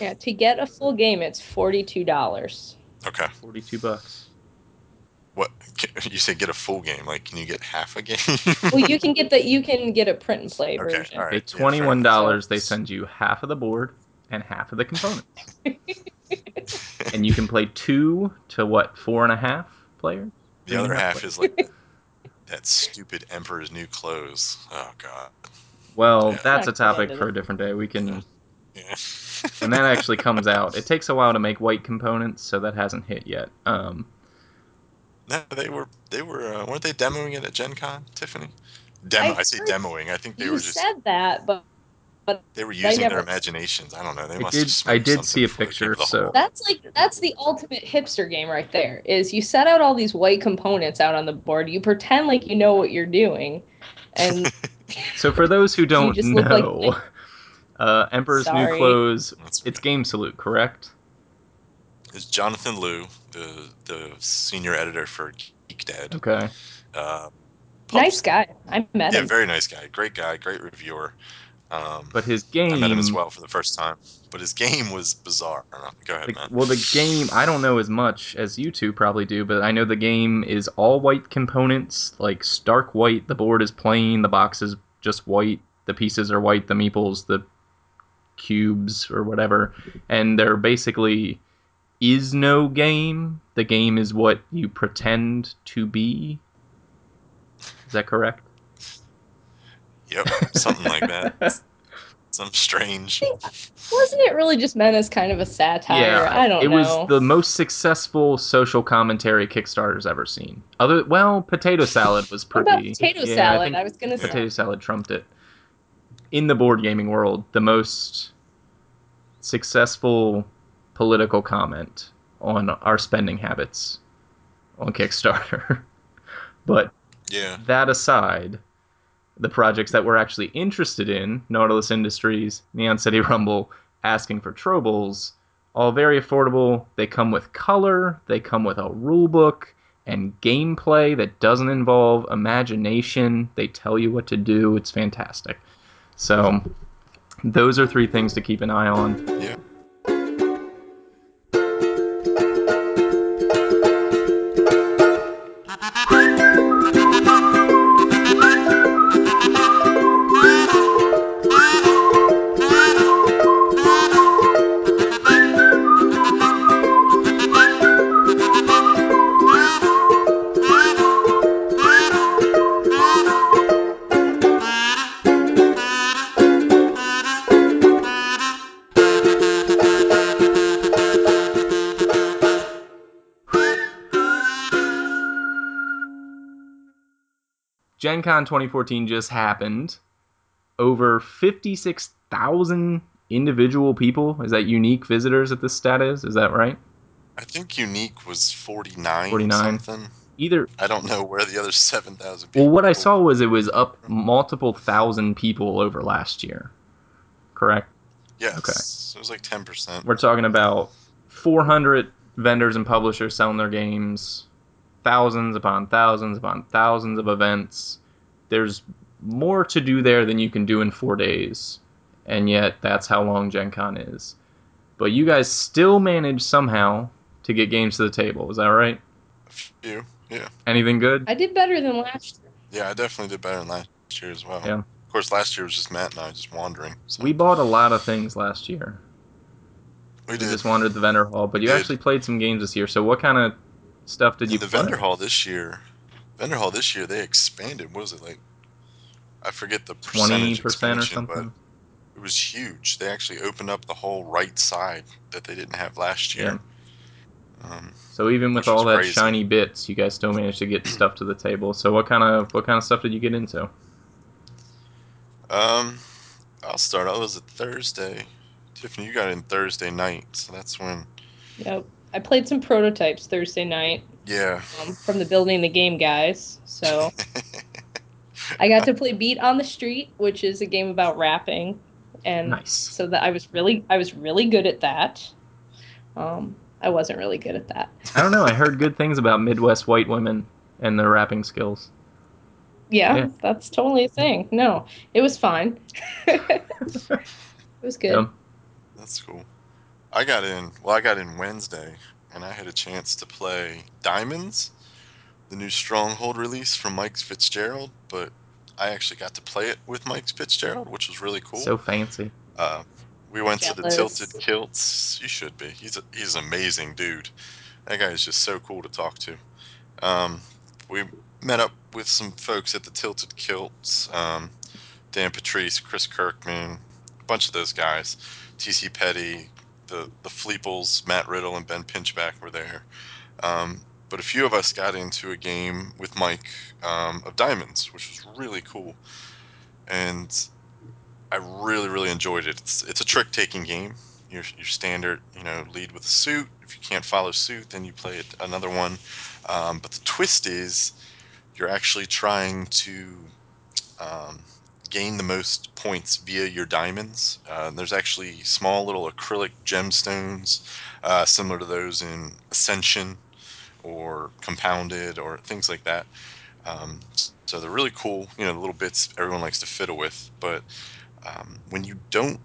Yeah, to get a full game, it's forty-two dollars. Okay, forty-two bucks. What you say? Get a full game? Like, can you get half a game? Well, you can get the you can get a print and play okay, version. All right. At twenty-one dollars, yeah, they send you half of the board and half of the components. And you can play two to, what, four and a half players? The other half player. Is like that stupid Emperor's New Clothes. Oh, God. Well, yeah. that's a topic for a different day. We can... Yeah. When that actually comes out, it takes a while to make white components, so that hasn't hit yet. Um, no, they were... they were uh, weren't they demoing it at Gen Con, Tiffany? Demo, I, I say demoing. I think they were just... You said that, but... But they were using never, their imaginations. I don't know. They must did, have I did see a picture. So that's like that's the ultimate hipster game right there. Is you set out all these white components out on the board. You pretend like you know what you're doing, and so for those who don't know, like, uh, Emperor's Sorry. New Clothes. That's it's Game Salute, correct? It's Jonathan Liu, the the senior editor for Geek Dad. Okay. Uh, nice guy. I met yeah, him. Yeah, very nice guy. Great guy. Great reviewer. Um, but his game... I met him as well for the first time. But his game was bizarre. Go ahead, the, Matt. Well, the game... I don't know as much as you two probably do, but I know the game is all white components, like stark white. The board is plain. The box is just white. The pieces are white. The meeples, the cubes, or whatever. And there basically is no game. The game is what you pretend to be. Is that correct? Yep, something like that. Some strange. Wasn't it really just meant as kind of a satire? Yeah, I don't it know. It was the most successful social commentary Kickstarter's ever seen. Other well, Potato Salad was pretty. What about Potato yeah, Salad? I, I was gonna potato say Potato Salad trumped it. In the board gaming world, the most successful political comment on our spending habits on Kickstarter. But yeah. That aside, the projects that we're actually interested in, Nautilus Industries, Neon City Rumble, Asking for Troubles, all very affordable. They come with color, they come with a rule book, and gameplay that doesn't involve imagination. They tell you what to do. It's fantastic. So those are three things to keep an eye on. Yeah. Gen Con twenty fourteen just happened. Over fifty-six thousand individual people. Is that unique visitors at this stat is? Is that right? I think unique was forty-nine, forty-nine. Something. Either I don't know where the other seven thousand people Well, what I saw was it was up multiple thousand people over last year. Correct? Yes. Okay. So it was like ten percent. We're talking about four hundred vendors and publishers selling their games. Thousands upon thousands upon thousands of events. There's more to do there than you can do in four days. And yet, that's how long Gen Con is. But you guys still managed somehow to get games to the table. Is that right? A few, yeah. Anything good? I did better than last year. Yeah, I definitely did better than last year as well. Yeah. Of course, last year was just Matt and I just wandering. So. We bought a lot of things last year. We did. We just wandered the vendor hall. But you actually played some games this year. So what kind of stuff did you the play? vendor hall this year vendor hall this year they expanded. What was it, like, I forget the percentage, twenty percent or something? But it was huge. They actually opened up the whole right side that they didn't have last year. Um, so even with all that crazy. shiny bits, you guys still managed to get stuff to the table. So what kind of what kind of stuff did you get into? Um, I'll start. I was at Thursday. Tiffany, you got in Thursday night, so that's when. Yep, I played some prototypes Thursday night. Yeah. Um, from the Building the Game guys, so I got to play Beat on the Street, which is a game about rapping, and nice. so that I was really I was really good at that. Um. I wasn't really good at that. I don't know. I heard good things about Midwest white women and their rapping skills. Yeah, yeah. That's totally a thing. No, it was fine. It was good. Yeah. That's cool. I got in, well, I got in Wednesday, and I had a chance to play Diamonds, the new Stronghold release from Mike Fitzgerald, but I actually got to play it with Mike Fitzgerald, which was really cool. So fancy. Uh, We went Jealous. to the Tilted Kilts. You should be. He's a, he's an amazing dude. That guy is just so cool to talk to. Um, we met up with some folks at the Tilted Kilts. Um, Dan Patrice, Chris Kirkman, a bunch of those guys. T C Petty, the, the Fleeples, Matt Riddle, and Ben Pinchback were there. Um, but a few of us got into a game with Mike um, of Diamonds, which was really cool. And I really, really enjoyed it. It's, it's a trick-taking game. Your, your standard, you know, lead with a suit. If you can't follow suit, then you play another one. Um, but the twist is you're actually trying to um, gain the most points via your diamonds. Uh, there's actually small little acrylic gemstones uh, similar to those in Ascension or Compounded or things like that. Um, so they're really cool, you know, the little bits everyone likes to fiddle with. But Um, when you don't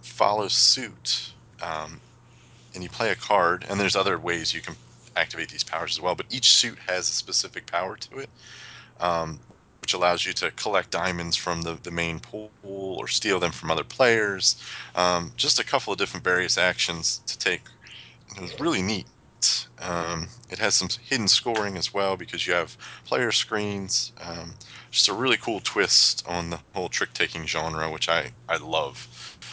follow suit um, and you play a card, and there's other ways you can activate these powers as well, but each suit has a specific power to it, um, which allows you to collect diamonds from the, the main pool or steal them from other players. Um, just a couple of different various actions to take. It was really neat. Um, it has some hidden scoring as well because you have player screens. Um, just a really cool twist on the whole trick-taking genre, which I, I love.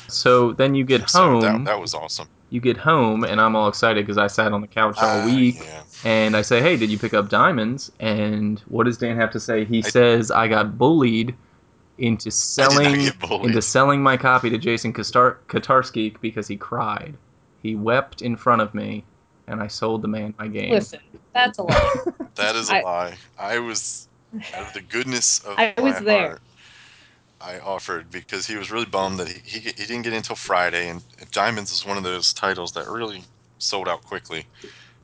So then you get so home. That, that was awesome. You get home, and I'm all excited because I sat on the couch all uh, week. Yeah. And I say, hey, did you pick up Diamonds? And what does Dan have to say? He I, says, I got bullied into selling into selling my copy to Jason Katar- Katarski because he cried. He wept in front of me. And I sold the man my game. Listen, that's a lie. That is a I, lie. I was, out of the goodness of I my was there. heart, I offered because he was really bummed that he, he he didn't get in until Friday. And Diamonds is one of those titles that really sold out quickly,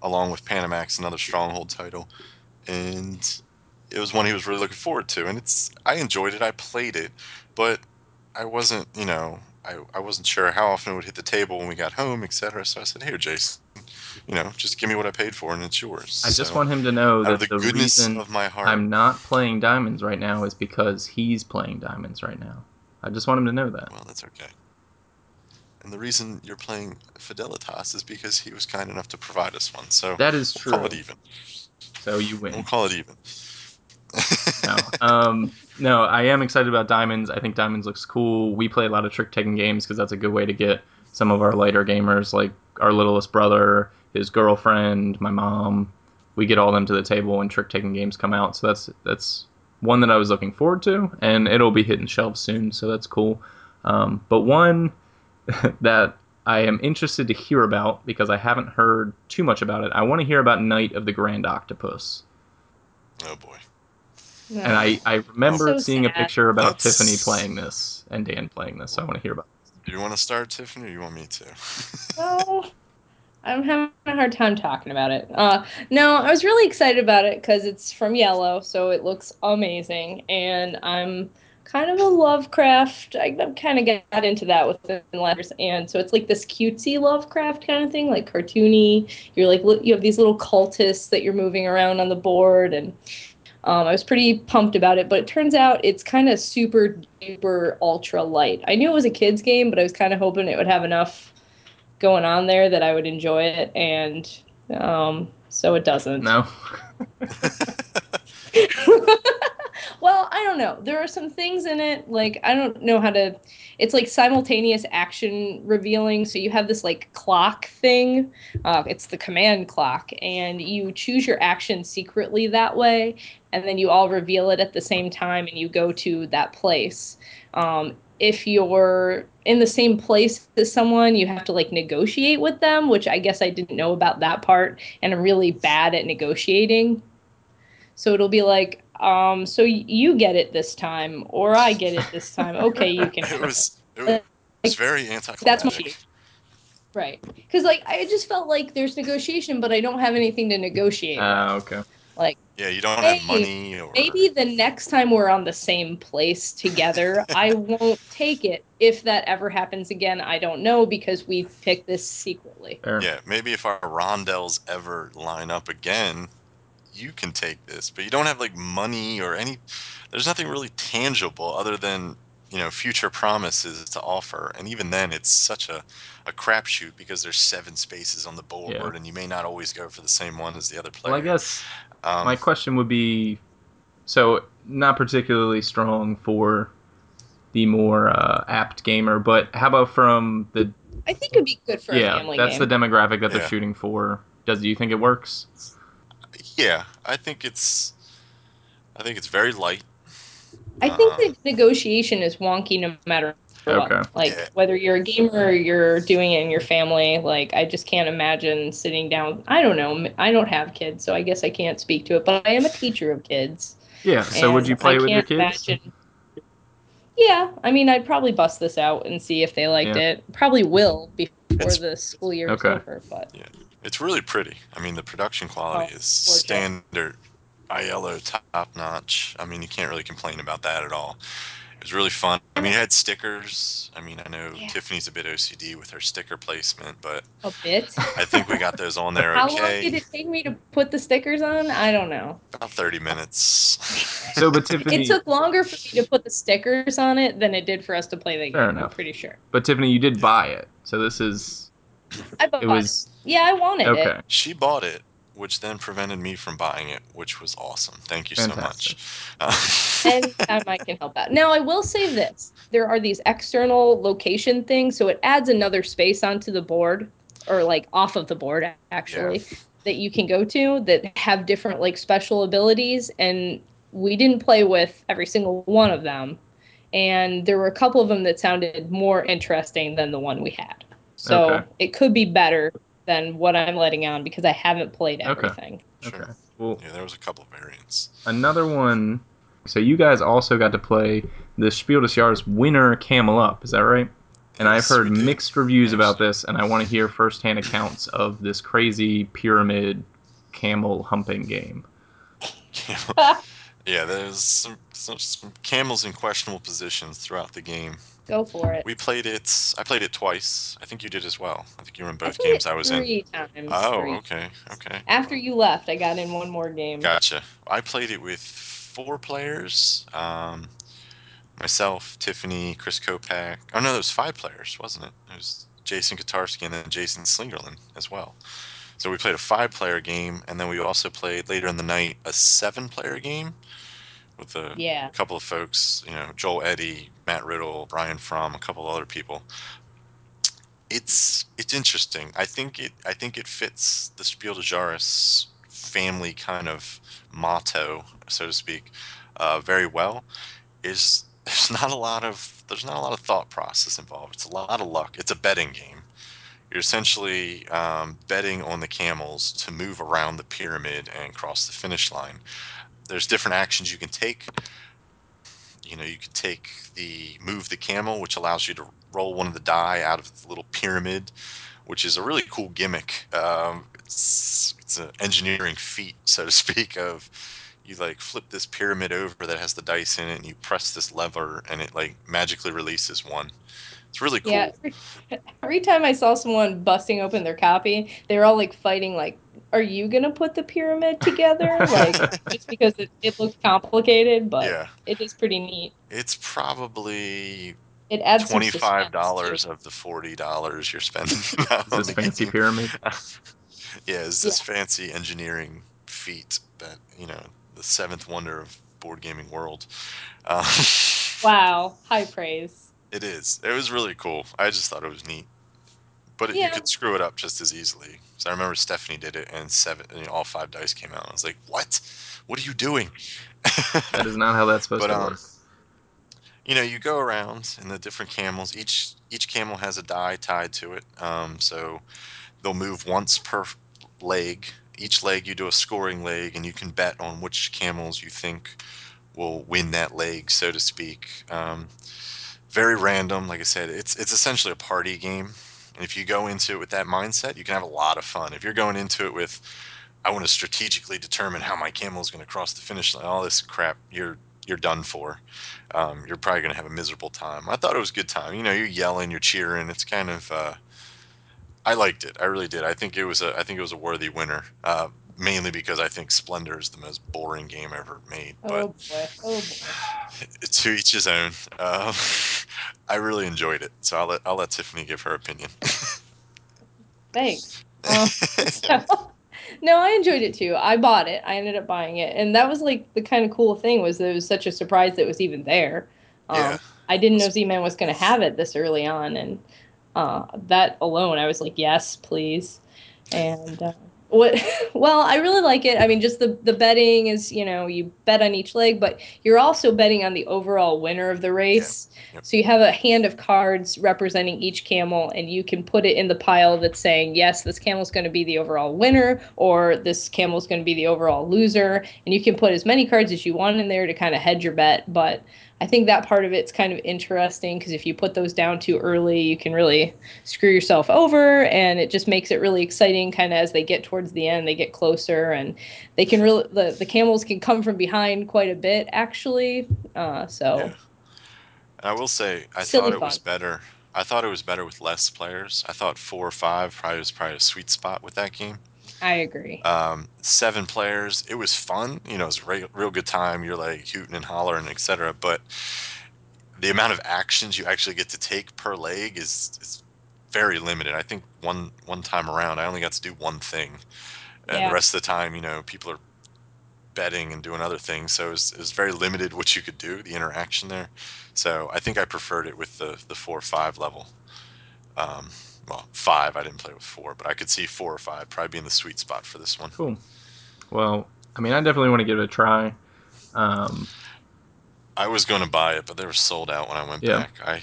along with Panamax, another Stronghold title. And it was one he was really looking forward to. And it's I enjoyed it. I played it. But I wasn't, you know, I, I wasn't sure how often it would hit the table when we got home, et cetera. So I said, here, Jason. You know, just give me what I paid for, and it's yours. I just so, want him to know that the, the reason of my heart. I'm not playing Diamonds right now is because he's playing Diamonds right now. I just want him to know that. Well, that's okay. And the reason you're playing Fidelitas is because he was kind enough to provide us one. So that is true. We'll call it even. So you win. We'll call it even. no, um, no, I am excited about Diamonds. I think Diamonds looks cool. We play a lot of trick-taking games because that's a good way to get some of our lighter gamers, like our littlest brother, his girlfriend, my mom. We get all them to the table when trick-taking games come out. So that's that's one that I was looking forward to, and it'll be hitting shelves soon, so that's cool. Um, but one that I am interested to hear about, because I haven't heard too much about it, I want to hear about Night of the Grand Octopus. Oh, boy. No. And I, I remember so seeing sad. a picture about that's... Tiffany playing this and Dan playing this, so I want to hear about it. Do you want to start, Tiffany, or you want me to? Well, I'm having a hard time talking about it. Uh, no, I was really excited about it because it's from Yellow, so it looks amazing. And I'm kind of a Lovecraft. I kind of got into that within the letters. And so it's like this cutesy Lovecraft kind of thing, like cartoony. You're like, you have these little cultists that you're moving around on the board. And um, I was pretty pumped about it. But it turns out it's kind of super super ultra light. I knew it was a kid's game, but I was kind of hoping it would have enough going on there that I would enjoy it, and um, so it doesn't. No. Well, I don't know. There are some things in it, like, I don't know how to... It's, like, simultaneous action revealing. So you have this, like, clock thing. Uh, it's the command clock. And you choose your action secretly that way. And then you all reveal it at the same time and you go to that place. Um, if you're in the same place as someone, you have to, like, negotiate with them, which I guess I didn't know about that part. And I'm really bad at negotiating. So it'll be like... Um, so you get it this time, or I get it this time. Okay, you can. it was it was, like, it was very anticlimactic. That's my right, because like I just felt like there's negotiation, but I don't have anything to negotiate. Ah, uh, okay. Like yeah, you don't hey, have money. Or... Maybe the next time we're on the same place together, I won't take it. If that ever happens again, I don't know because we picked this secretly. Fair. Yeah, maybe if our rondels ever line up again. You can take this, but you don't have like money or any, there's nothing really tangible other than, you know, future promises to offer. And even then it's such a, a crapshoot because there's seven spaces on the board yeah. and you may not always go for the same one as the other player. Well, I guess um, my question would be, so not particularly strong for the more uh, apt gamer, but how about from the, I think it'd be good for yeah, a family that's game. The demographic that yeah. they're shooting for. Does, do you think it works? Yeah, I think it's, I think it's very light. I think um, the negotiation is wonky no matter what. Okay. Like yeah. whether you're a gamer or you're doing it in your family. Like I just can't imagine sitting down. I don't know. I don't have kids, so I guess I can't speak to it. But I am a teacher of kids. Yeah. So would you play I with your kids? Imagine, yeah, I mean, I'd probably bust this out and see if they liked yeah. it. Probably will before it's, the school year okay. is over. But. Yeah. It's really pretty. I mean, the production quality oh, is standard, I L O top-notch. I mean, you can't really complain about that at all. It was really fun. I mean, it had stickers. I mean, I know yeah. Tiffany's a bit O C D with her sticker placement, but a bit. I think we got those on there okay. How long did it take me to put the stickers on? I don't know. About thirty minutes. So, but Tiffany... It took longer for me to put the stickers on it than it did for us to play the game, fair enough. I'm pretty sure. But, Tiffany, you did buy it, so this is... I bought it. Was, yeah, I wanted okay. it. She bought it, which then prevented me from buying it, which was awesome. Thank you Fantastic. so much. Uh, Anytime I can help out. Now, I will say this. There are these external location things, so it adds another space onto the board, or like off of the board, actually, yeah. that you can go to that have different like special abilities, and we didn't play with every single one of them. And there were a couple of them that sounded more interesting than the one we had. So okay. it could be better than what I'm letting on because I haven't played everything. Okay. okay. Well, yeah, there was a couple of variants. Another one. So you guys also got to play the Spiel des Jahres winner Camel Up. Is that right? And yes, I've heard mixed reviews yes. about this, and I want to hear firsthand accounts of this crazy pyramid camel humping game. Yeah, there's some, some, some camels in questionable positions throughout the game. Go for it. We played it. I played it twice. I think you did as well. I think you were in both I games I was three in. Times, oh, three okay, okay. After well. you left, I got in one more game. Gotcha. I played it with four players. Um, myself, Tiffany, Chris Kopak. Oh no, there was five players, wasn't it? It was Jason Katarski and then Jason Slingerland as well. So we played a five-player game, and then we also played later in the night a seven-player game. With a yeah. couple of folks, you know, Joel Eddy, Matt Riddle, Brian Fromm, a couple of other people. It's it's interesting. I think it I think it fits the Spiel des Jahres family kind of motto, so to speak, uh, very well. Is there's not a lot of there's not a lot of thought process involved. It's a lot of luck. It's a betting game. You're essentially um, betting on the camels to move around the pyramid and cross the finish line. There's different actions you can take. You know, you could take the move the camel, which allows you to roll one of the die out of the little pyramid, which is a really cool gimmick. Um, it's it's an engineering feat, so to speak, of you like flip this pyramid over that has the dice in it, and you press this lever, and it like magically releases one. It's really cool. Yeah, every, every time I saw someone busting open their copy, they were all like fighting like, are you going to put the pyramid together? Like, just because it, it looks complicated, but yeah. it is pretty neat. It's probably it adds twenty-five dollars of the forty dollars you're spending. Is this fancy pyramid? Yeah, it's this yeah. fancy engineering feat that, you know, the seventh wonder of board gaming world. Um, wow, high praise. It is. It was really cool. I just thought it was neat. But yeah. You could screw it up just as easily. So I remember Stephanie did it, and seven, and all five dice came out. And I was like, "What? What are you doing?" That is not how that's supposed but, to work. Um, you know, you go around, and the different camels. Each each camel has a die tied to it. Um, so they'll move once per leg. Each leg, you do a scoring leg, and you can bet on which camels you think will win that leg, so to speak. Um, very random, like I said. It's it's essentially a party game. And if you go into it with that mindset, you can have a lot of fun. If you're going into it with, I want to strategically determine how my camel is going to cross the finish line, all this crap, you're you're done for. Um, you're probably going to have a miserable time. I thought it was a good time. You know, you're yelling, you're cheering. It's kind of, uh, I liked it. I really did. I think it was a, I think it was a worthy winner, uh, mainly because I think Splendor is the most boring game ever made. But oh, boy. Oh, boy. To each his own. Uh, I really enjoyed it, so I'll let I'll let Tiffany give her opinion. Thanks. Um, so, no, I enjoyed it too. I bought it. I ended up buying it, and that was like the kind of cool thing was that it was such a surprise that it was even there. Um, yeah. I didn't know Z-Man was going to have it this early on, and uh, that alone, I was like, yes, please. And uh, what? Well, I really like it. I mean, just the the betting is, you know, you bet on each leg, but you're also betting on the overall winner of the race. Yeah. Yep. So you have a hand of cards representing each camel, and you can put it in the pile that's saying, yes, this camel's going to be the overall winner, or this camel's going to be the overall loser. And you can put as many cards as you want in there to kind of hedge your bet. But I think that part of it's kind of interesting, because if you put those down too early, you can really screw yourself over, and it just makes it really exciting kind of as they get towards the end, they get closer, and they can really, the, the camels can come from behind quite a bit, actually. Uh, so, yeah. I will say, I Silly thought it fun. was better. I thought it was better with less players. I thought four or five probably was probably a sweet spot with that game. I agree. Um, seven players. It was fun. You know, it was a real, real good time. You're like hooting and hollering, et cetera. But the amount of actions you actually get to take per leg is, is very limited. I think one one time around, I only got to do one thing. And yeah. The rest of the time, you know, people are betting and doing other things. So it was, it was very limited what you could do, the interaction there. So I think I preferred it with the, the four or five level. Um Well, five. I didn't play with four, but I could see four or five probably being the sweet spot for this one. Cool. Well, I mean, I definitely want to give it a try. Um, I was going to buy it, but they were sold out when I went yeah. back. I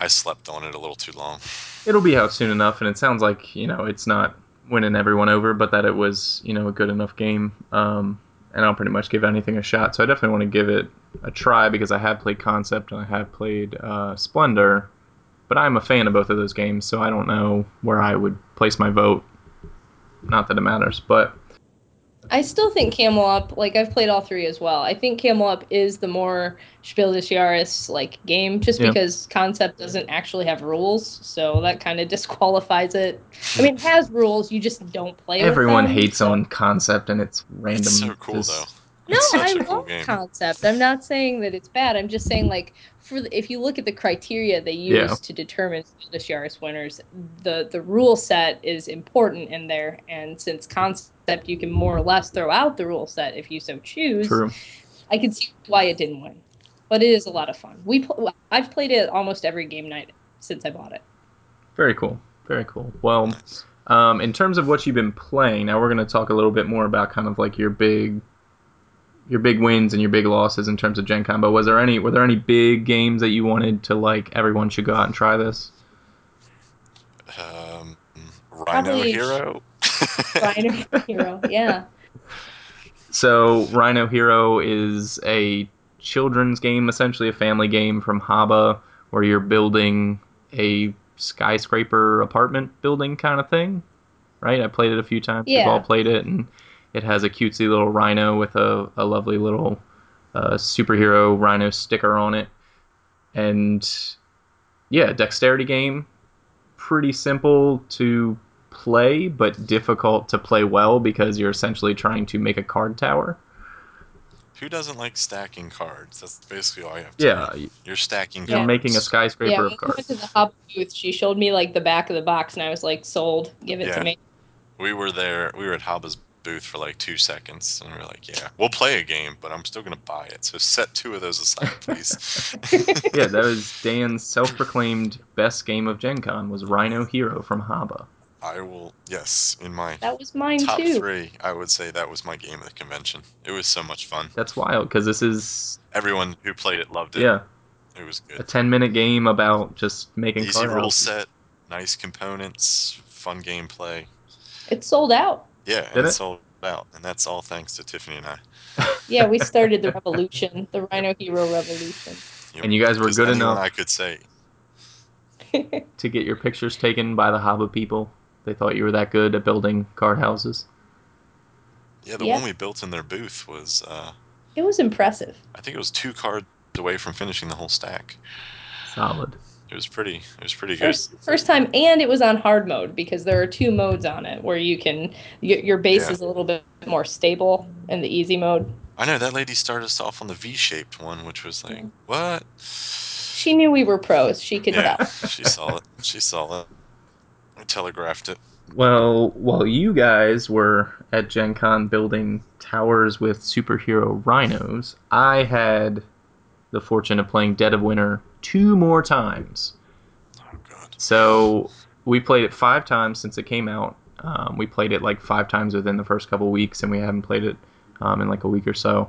I slept on it a little too long. It'll be out soon enough, and it sounds like, you know, it's not winning everyone over, but that it was, you know, a good enough game. Um, and I'll pretty much give anything a shot. So I definitely want to give it a try, because I have played Concept and I have played uh, Splendor. But I'm a fan of both of those games, so I don't know where I would place my vote. Not that it matters, but I still think Camel Up, like, I've played all three as well. I think Camel Up is the more Spiel des Jahres, like, game, just yeah. because Concept doesn't actually have rules, so that kind of disqualifies it. I mean, it has rules, you just don't play Everyone with them. Everyone hates so. on Concept, and it's random. It's so cool, this... though. No, I love cool Concept. I'm not saying that it's bad. I'm just saying, like, for the, if you look at the criteria they use yeah. to determine this year's winners, the, the rule set is important in there. And since Concept, you can more or less throw out the rule set if you so choose. True. I can see why it didn't win. But it is a lot of fun. We pl- I've played it almost every game night since I bought it. Very cool. Very cool. Well, um, in terms of what you've been playing, now we're going to talk a little bit more about kind of like your big... your big wins and your big losses in terms of Gen Con, but was there any, were there any big games that you wanted to, like, everyone should go out and try this? Um, Rhino Probably. Hero. Rhino Hero, yeah. So Rhino Hero is a children's game, essentially a family game from Haba, where you're building a skyscraper apartment building kind of thing, right? I played it a few times. Yeah. We've all played it, and it has a cutesy little rhino with a, a lovely little uh, superhero rhino sticker on it. And, yeah, dexterity game. Pretty simple to play, but difficult to play well, because you're essentially trying to make a card tower. Who doesn't like stacking cards? That's basically all you have to yeah. do. You're stacking yeah. cards. You're making a skyscraper yeah, of cards. Yeah, I went to the Hub booth. She showed me, like, the back of the box, and I was like, sold. Give it yeah. to me. We were there. We were at Haba's booth for like two seconds, and we're like, yeah, we'll play a game, but I'm still going to buy it. So set two of those aside, please. Yeah, that was Dan's self-proclaimed best game of Gen Con, was Rhino Hero from Haba. I will, yes, in my that was mine top too. three, I would say that was my game of the convention. It was so much fun. That's wild, because this is... Everyone who played it loved it. Yeah. It was good. A ten-minute game about just making easy rule set, nice components, fun gameplay. It sold out. Yeah, Did it, it sold out, and that's all thanks to Tiffany and I. Yeah, we started the revolution, the Rhino Hero revolution. Yep. And you guys were good enough, I could say, to get your pictures taken by the Haba people. They thought you were that good at building card houses. Yeah, the yeah. one we built in their booth was... Uh, it was impressive. I think it was two cards away from finishing the whole stack. Solid. It was pretty. It was pretty good. First, first time, and it was on hard mode, because there are two modes on it where you can... Your base yeah. is a little bit more stable in the easy mode. I know, that lady started us off on the V-shaped one, which was like, what? She knew we were pros. She could yeah, tell. She saw it. She saw it. I telegraphed it. Well, while you guys were at Gen Con building towers with superhero rhinos, I had the fortune of playing Dead of Winter two more times. Oh, God. So we played it five times since it came out. Um, we played it like five times within the first couple weeks, and we haven't played it um, in like a week or so.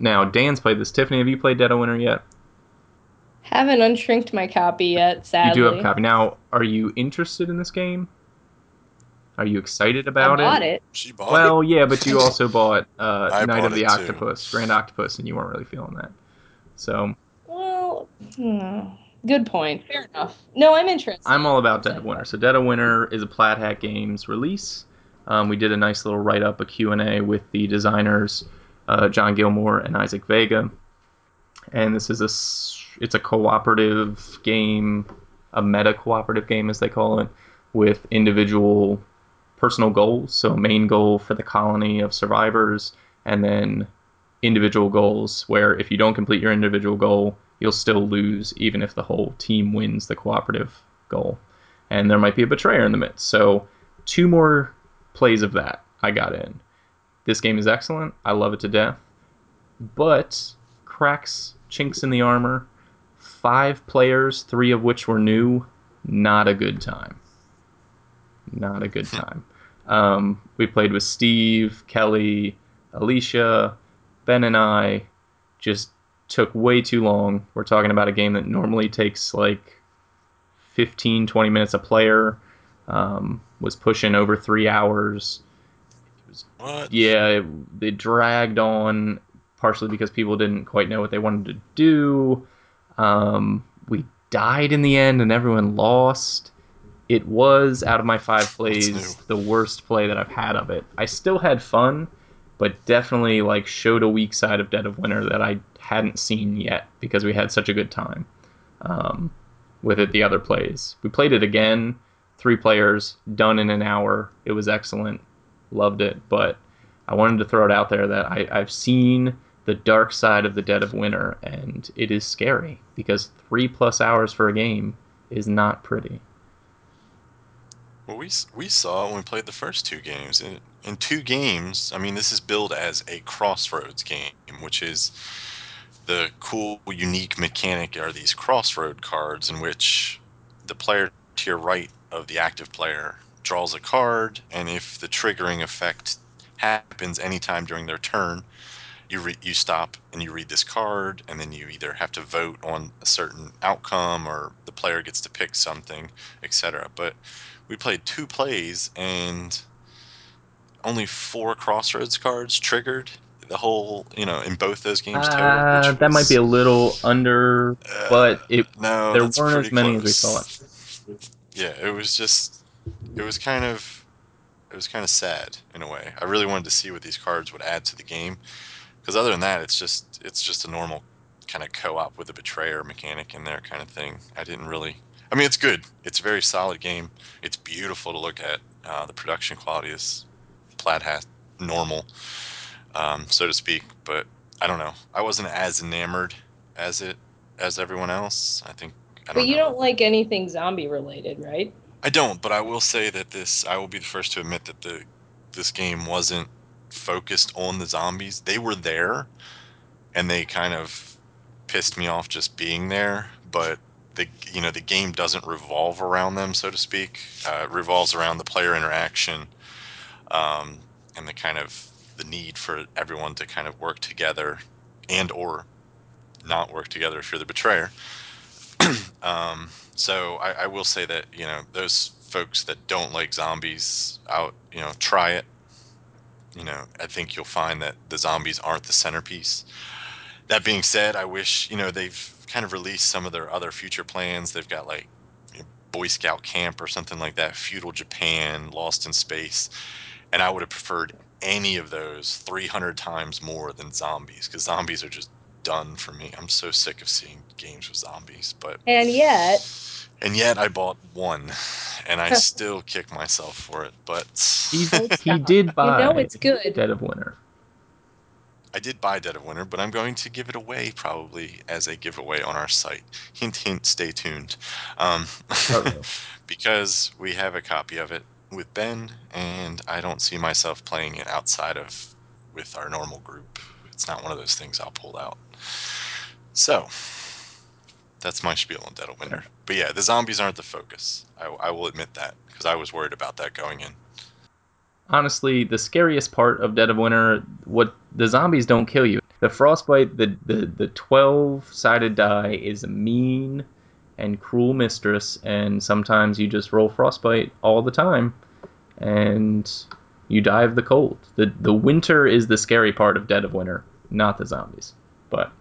Now, Dan's played this. Tiffany, have you played Dead of Winter yet? Haven't unshrinked my copy yet, sadly. You do have a copy. Now, are you interested in this game? Are you excited about it? I bought it. it. She bought well, it. yeah, but you also bought uh, Night bought of the Octopus, too. Grand Octopus, and you weren't really feeling that. So. Well, hmm, good point. Fair enough. No, I'm interested. I'm all about Dead of Winter. So Dead of Winter is a Plat Hat Games release. Um, we did a nice little write-up, a Q and A with the designers, uh, John Gilmore and Isaac Vega. And this is a... It's a cooperative game, a meta-cooperative game, as they call it, with individual personal goals. So a main goal for the colony of survivors, and then individual goals where if you don't complete your individual goal, you'll still lose, even if the whole team wins the cooperative goal. And there might be a betrayer in the midst. So two more plays of that I got in. This game is excellent. I love it to death. But cracks, chinks in the armor... Five players, three of which were new. Not a good time. Not a good time. Um, we played with Steve, Kelly, Alicia, Ben, and I. Just took way too long. We're talking about a game that normally takes like fifteen, twenty minutes a player. Um, was pushing over three hours. It was, what? Yeah, it, it dragged on, partially because people didn't quite know what they wanted to do. Um, we died in the end and everyone lost. It was, out of my five plays, the worst play that I've had of it. I still had fun, but definitely like showed a weak side of Dead of Winter that I hadn't seen yet, because we had such a good time um, with it the other plays. We played it again, three players, done in an hour. It was excellent. Loved it. But I wanted to throw it out there that I, I've seen... the dark side of the Dead of Winter, and it is scary, because three plus hours for a game is not pretty. Well, we we saw when we played the first two games. In, in two games, I mean, this is billed as a crossroads game, which is the cool, unique mechanic are these crossroad cards in which the player to your right of the active player draws a card, and if the triggering effect happens anytime during their turn, You re you stop and you read this card, and then you either have to vote on a certain outcome, or the player gets to pick something, et cetera. But we played two plays, and only four crossroads cards triggered the whole, you know, in both those games. Total, uh, was, that might be a little under, uh, but it no, there weren't as many close. as we thought. Yeah, it was just, it was kind of, it was kind of sad in a way. I really wanted to see what these cards would add to the game. Because other than that, it's just it's just a normal kind of co-op with a betrayer mechanic in there kind of thing. I didn't really... I mean, it's good. It's a very solid game. It's beautiful to look at. Uh, the production quality is Plat Hat normal, um, so to speak. But I don't know. I wasn't as enamored as it as everyone else. I think. I don't but you know. don't like anything zombie related, right? I don't. But I will say that this. I will be the first to admit that the this game wasn't focused on the zombies. They were there, and they kind of pissed me off just being there. But the you know the game doesn't revolve around them, so to speak. Uh, it revolves around the player interaction, um, and the kind of the need for everyone to kind of work together, and or not work together if you're the betrayer. um, so I, I will say that you know those folks that don't like zombies out, you know, try it. You know, I think you'll find that the zombies aren't the centerpiece. That being said, I wish, you know, they've kind of released some of their other future plans. They've got like you know, Boy Scout Camp or something like that, Feudal Japan, Lost in Space. And I would have preferred any of those three hundred times more than zombies, because zombies are just done for me. I'm so sick of seeing games with zombies. But and yet... And yet I bought one, and I still kick myself for it. But he, he did buy you know it's good. Dead of Winter. I did buy Dead of Winter, but I'm going to give it away probably as a giveaway on our site. Hint, hint, stay tuned. Um, because we have a copy of it with Ben, and I don't see myself playing it outside of with our normal group. It's not one of those things I'll pull out. So... That's my spiel on Dead of Winter. But yeah, the zombies aren't the focus. I, I will admit that, because I was worried about that going in. Honestly, the scariest part of Dead of Winter, what the zombies don't kill you. The frostbite, the the, the twelve-sided die is a mean and cruel mistress, and sometimes you just roll frostbite all the time, and you die of the cold. The, the winter is the scary part of Dead of Winter, not the zombies. But...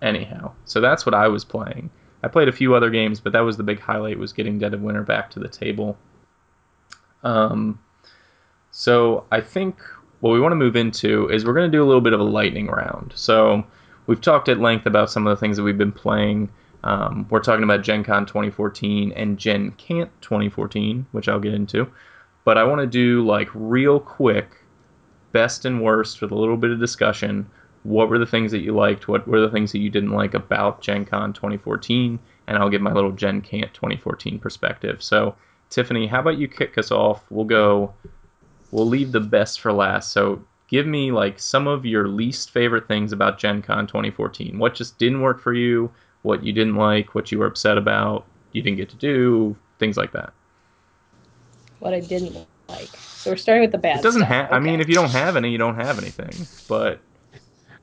Anyhow, so that's what I was playing. I played a few other games, but that was the big highlight, was getting Dead of Winter back to the table. Um, so I think what we want to move into is we're going to do a little bit of a lightning round. So we've talked at length about some of the things that we've been playing. Um, we're talking about Gen Con twenty fourteen and Gen Cant twenty fourteen, which I'll get into. But I want to do, like, real quick, best and worst with a little bit of discussion. What were the things that you liked? What were the things that you didn't like about Gen Con twenty fourteen? And I'll give my little Gen Cant twenty fourteen perspective. So, Tiffany, how about you kick us off? We'll go, we'll leave the best for last. So give me like some of your least favorite things about Gen Con twenty fourteen. What just didn't work for you, what you didn't like, what you were upset about, you didn't get to do, things like that. What I didn't like. So we're starting with the bad. It doesn't have, okay. I mean, if you don't have any, you don't have anything, but...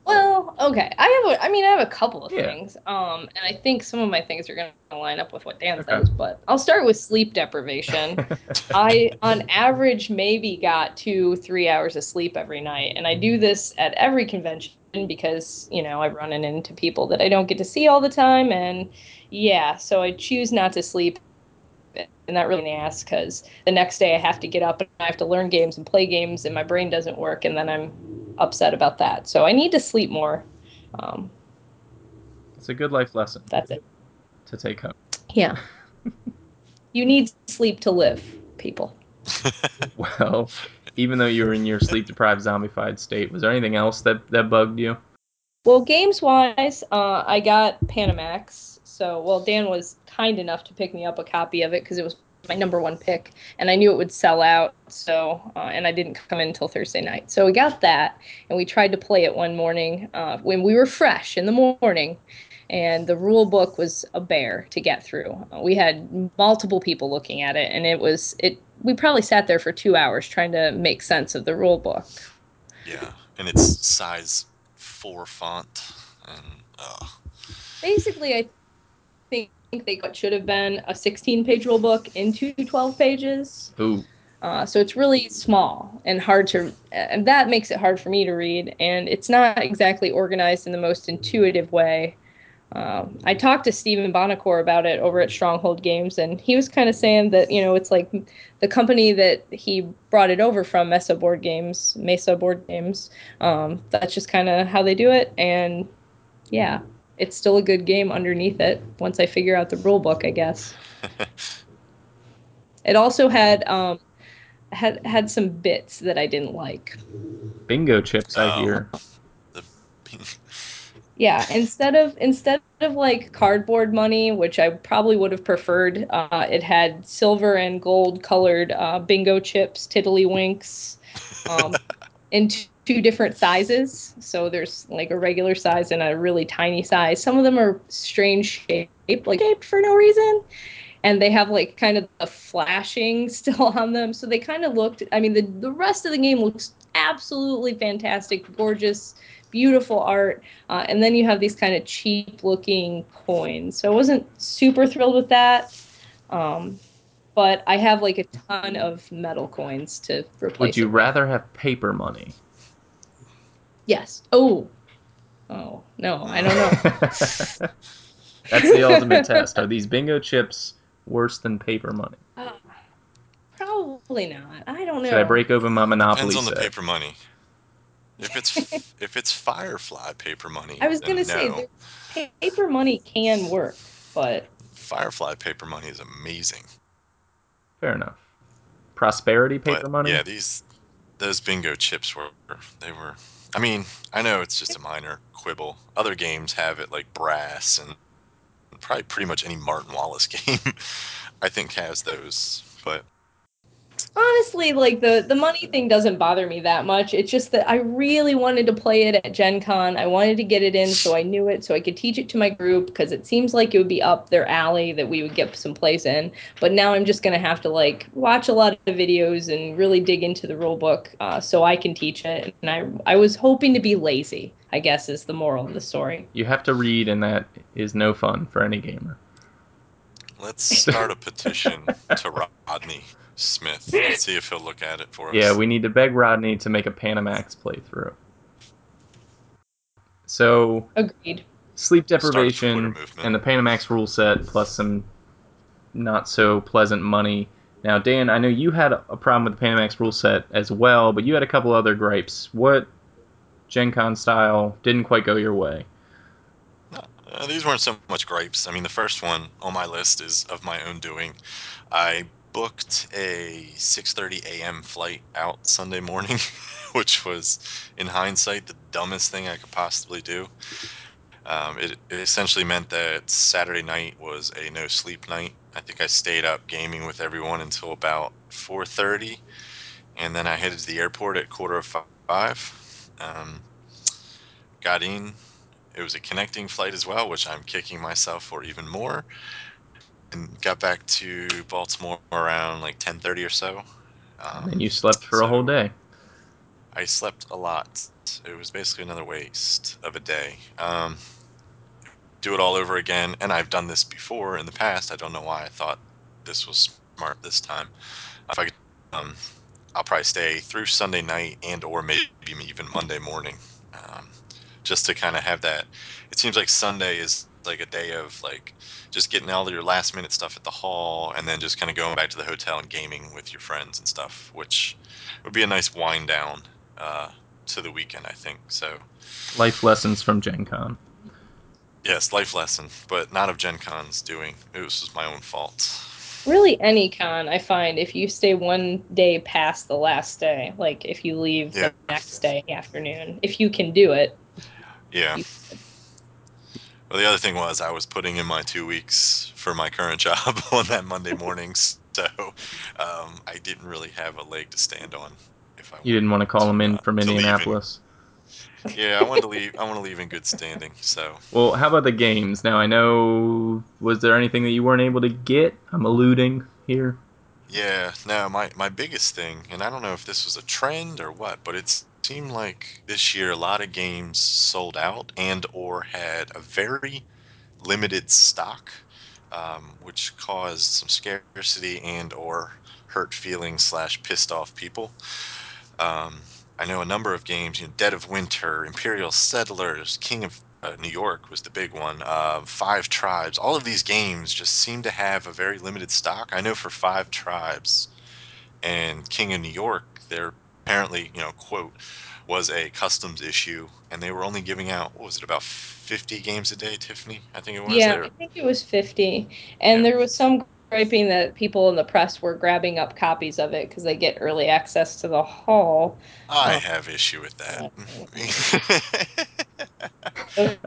Well, okay. I have. A, I mean, I have a couple of yeah. things, um, and I think some of my things are going to line up with what Dan okay. says. But I'll start with sleep deprivation. I, on average, maybe got two, three hours of sleep every night, and I do this at every convention because you know I'm running into people that I don't get to see all the time, and yeah, so I choose not to sleep, and that really asks because the next day I have to get up and I have to learn games and play games, and my brain doesn't work, and then I'm upset about that. So I need to sleep more. Um, it's a good life lesson. That's it. To take home. Yeah. You need sleep to live, people. Well, even though you were in your sleep-deprived, zombified state, was there anything else that, that bugged you? Well, games-wise, uh, I got Panamax. So, well, Dan was kind enough to pick me up a copy of it because it was my number one pick, and I knew it would sell out, so uh, and I didn't come in until Thursday night, so we got that and we tried to play it one morning uh, when we were fresh in the morning, and the rule book was a bear to get through. Uh, we had multiple people looking at it, and it was it we probably sat there for two hours trying to make sense of the rule book. Yeah, and it's size four font, and uh... basically I think I think they what should have been a sixteen-page rule book into twelve pages. Ooh. Uh, so it's really small and hard to, and that makes it hard for me to read. And it's not exactly organized in the most intuitive way. Um, I talked to Stephen Bonacore about it over at Stronghold Games, and he was kind of saying that, you know, it's like the company that he brought it over from, Mesa Board Games, Mesa Board Games. Um, that's just kind of how they do it. And yeah. It's still a good game underneath it once I figure out the rule book, I guess. It also had um, had had some bits that I didn't like. Bingo chips, oh. I hear. The bing- yeah, instead of instead of like cardboard money, which I probably would have preferred, uh, it had silver and gold colored uh, bingo chips, tiddlywinks. Um, in two different sizes. So there's like a regular size and a really tiny size. Some of them are strange shaped, like shaped for no reason. And they have like kind of the flashing still on them. So they kind of looked, I mean, the, the rest of the game looks absolutely fantastic, gorgeous, beautiful art. Uh, and then you have these kind of cheap looking coins. So I wasn't super thrilled with that. Um, but I have like a ton of metal coins to replace. Would you rather have paper money? Yes. Oh. Oh, no, I don't know. That's the ultimate test. Are these bingo chips worse than paper money? Uh, probably not. I don't know. Should I break open my Monopoly Depends on set? The paper money. If it's if it's Firefly paper money, I was going to no. say paper money can work, but Firefly paper money is amazing. Fair enough. Prosperity paper but, money. Yeah, these those bingo chips were they were. I mean, I know it's just a minor quibble. Other games have it like Brass and probably pretty much any Martin Wallace game I think has those, but honestly, like the, the money thing doesn't bother me that much. It's just that I really wanted to play it at Gen Con. I wanted to get it in so I knew it, so I could teach it to my group, because it seems like it would be up their alley that we would get some plays in. But now I'm just going to have to like watch a lot of videos and really dig into the rule book uh, so I can teach it. And I, I was hoping to be lazy, I guess, is the moral of the story. You have to read, and that is no fun for any gamer. Let's start a petition to Rodney Smith and see if he'll look at it for us. Yeah, we need to beg Rodney to make a Panamax playthrough. So, agreed. Sleep deprivation and the Panamax rule set, plus some not so pleasant money. Now, Dan, I know you had a problem with the Panamax rule set as well, but you had a couple other gripes. What Gen Con style didn't quite go your way? Uh, these weren't so much gripes. I mean, the first one on my list is of my own doing. I booked a six thirty a m flight out Sunday morning, which was, in hindsight, the dumbest thing I could possibly do. Um, it, it essentially meant that Saturday night was a no-sleep night. I think I stayed up gaming with everyone until about four thirty, and then I headed to the airport at quarter of five. Um, got in. It was a connecting flight as well, which I'm kicking myself for even more. And got back to Baltimore around like ten thirty or so. Um, and you slept for so a whole day. I slept a lot. It was basically another waste of a day. Um, do it all over again. And I've done this before in the past. I don't know why I thought this was smart this time. If I could, um, I'll probably stay through Sunday night and or maybe even Monday morning. Um, just to kind of have that. It seems like Sunday is like a day of like just getting all of your last minute stuff at the hall and then just kind of going back to the hotel and gaming with your friends and stuff, which would be a nice wind down uh, to the weekend, I think. So, life lessons from Gen Con. Yes, life lesson, but not of Gen Con's doing. It was just my own fault. Really, any con, I find, if you stay one day past the last day, like if you leave yeah. the next day afternoon, if you can do it. Yeah. Well, the other thing was I was putting in my two weeks for my current job on that Monday morning, so um, I didn't really have a leg to stand on. If I you didn't want to call him in from Indianapolis. In. Yeah, I wanted to leave. I want to leave in good standing. So. Well, how about the games? Now I know. Was there anything that you weren't able to get? I'm alluding here. Yeah. No, my my biggest thing, and I don't know if this was a trend or what, but it's. Seemed like this year a lot of games sold out and or had a very limited stock, um, which caused some scarcity and or hurt feelings slash pissed off people. Um, I know a number of games, you know, Dead of Winter, Imperial Settlers, King of uh, New York was the big one, uh, Five Tribes. All of these games just seem to have a very limited stock. I know for Five Tribes and King of New York, they're apparently, you know, quote, was a customs issue, and they were only giving out, what was it, about fifty games a day, Tiffany? I think it was. Yeah, there. I think it was fifty. And yeah. There was some griping that people in the press were grabbing up copies of it because they get early access to the hall. I um, have issue with that.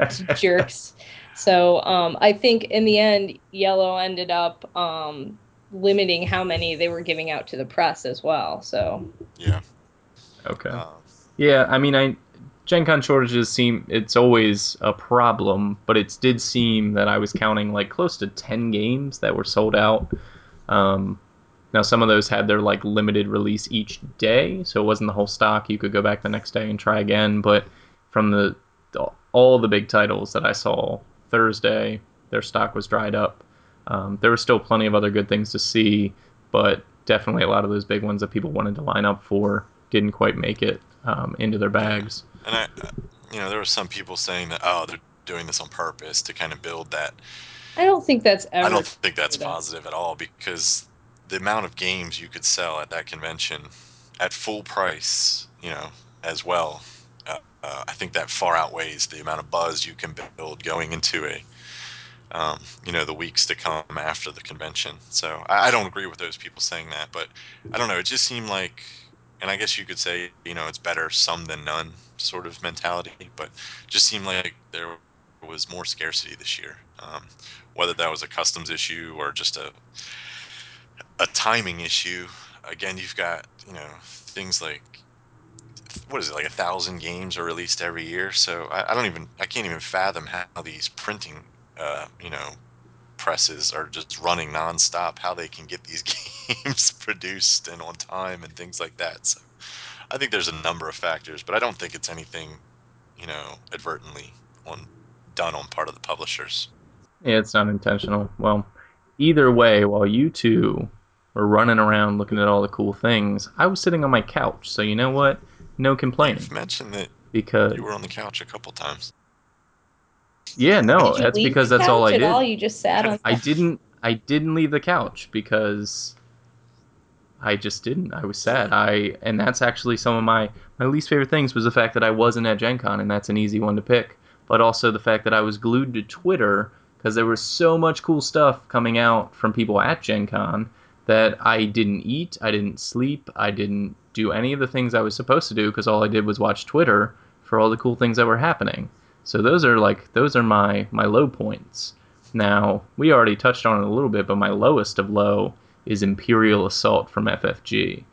Those jerks. So um, I think in the end, Yellow ended up um, limiting how many they were giving out to the press as well. So yeah. Okay. Um, Yeah, I mean, I Gen Con shortages seem, it's always a problem, but it did seem that I was counting like close to ten games that were sold out. Um, now, some of those had their like limited release each day, so it wasn't the whole stock. You could go back the next day and try again, but from the all the big titles that I saw Thursday, their stock was dried up. Um, there were still plenty of other good things to see, but definitely a lot of those big ones that people wanted to line up for didn't quite make it um, into their bags. And I, you know, there were some people saying that, oh, they're doing this on purpose to kind of build that. I don't think that's ever. I don't think that's positive at all, because the amount of games you could sell at that convention at full price, you know, as well, uh, uh, I think that far outweighs the amount of buzz you can build going into a, um, you know, the weeks to come after the convention. So I, I don't agree with those people saying that, but I don't know. It just seemed like, and I guess you could say, you know, it's better some than none sort of mentality, but just seemed like there was more scarcity this year. Um, whether that was a customs issue or just a a timing issue. Again, you've got, you know, things like, what is it, like a thousand games are released every year. So I, I don't even, I can't even fathom how these printing, uh, you know, presses are just running nonstop, how they can get these games produced and on time and things like that. So I think there's a number of factors, but I don't think it's anything, you know, advertently on done on part of the publishers. Yeah, it's not intentional. Well, either way, while you two were running around looking at all the cool things, I was sitting on my couch, so you know what? No complaining. You've mentioned that because you were on the couch a couple times. Yeah, no, that's because that's all I did. All? You just sat on I didn't I didn't leave the couch because I just didn't. I was sad. I and that's actually some of my, my least favorite things was the fact that I wasn't at Gen Con, and that's an easy one to pick. But also the fact that I was glued to Twitter because there was so much cool stuff coming out from people at Gen Con that I didn't eat, I didn't sleep, I didn't do any of the things I was supposed to do because all I did was watch Twitter for all the cool things that were happening. So those are like those are my, my low points. Now, we already touched on it a little bit, but my lowest of low is Imperial Assault from F F G.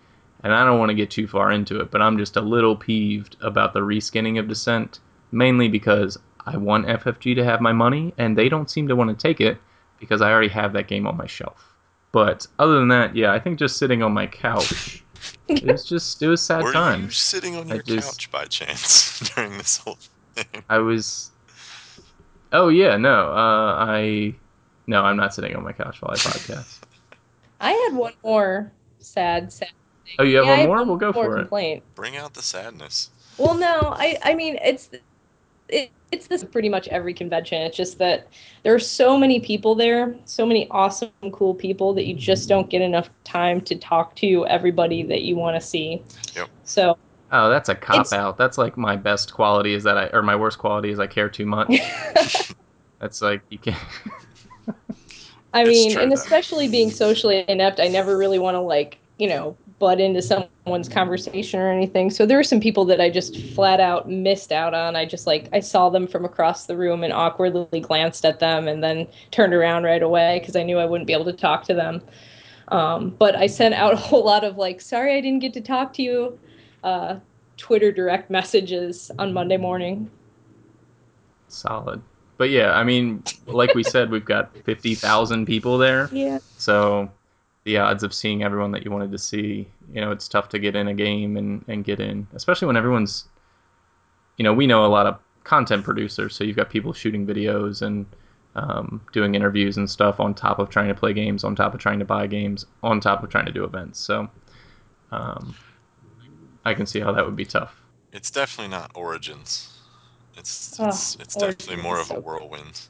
And I don't want to get too far into it, but I'm just a little peeved about the reskinning of Descent, mainly because I want F F G to have my money, and they don't seem to want to take it because I already have that game on my shelf. But other than that, yeah, I think just sitting on my couch, it was just, it was sad Were time. Were you sitting on I your just, couch by chance during this whole thing? I was, oh yeah, no, uh, I, no, I'm not sitting on my couch while I podcast. I had one more sad, sad thing. Oh, you have yeah, one more? One we'll go for complaint. It. Bring out the sadness. Well, no, I, I mean, it's, it, it's this pretty much every convention. It's just that there are so many people there, so many awesome, cool people that you just don't get enough time to talk to everybody that you want to see. Yep. So. Oh, that's a cop out. That's like my best quality is that I, or my worst quality is I care too much. That's like, you can't. I mean, and especially being socially inept, I never really want to, like, you know, butt into someone's conversation or anything. So there were some people that I just flat out missed out on. I just, like, I saw them from across the room and awkwardly glanced at them and then turned around right away because I knew I wouldn't be able to talk to them. Um, but I sent out a whole lot of, like, sorry I didn't get to talk to you, uh, Twitter direct messages on Monday morning. Solid. But yeah, I mean, like we said, we've got fifty thousand people there. Yeah. So the odds of seeing everyone that you wanted to see, you know, it's tough to get in a game and, and get in, especially when everyone's, you know, we know a lot of content producers. So you've got people shooting videos and um, doing interviews and stuff on top of trying to play games, on top of trying to buy games, on top of trying to do events. So um, I can see how that would be tough. It's definitely not Origins. It's it's, oh, it's definitely more of a whirlwind.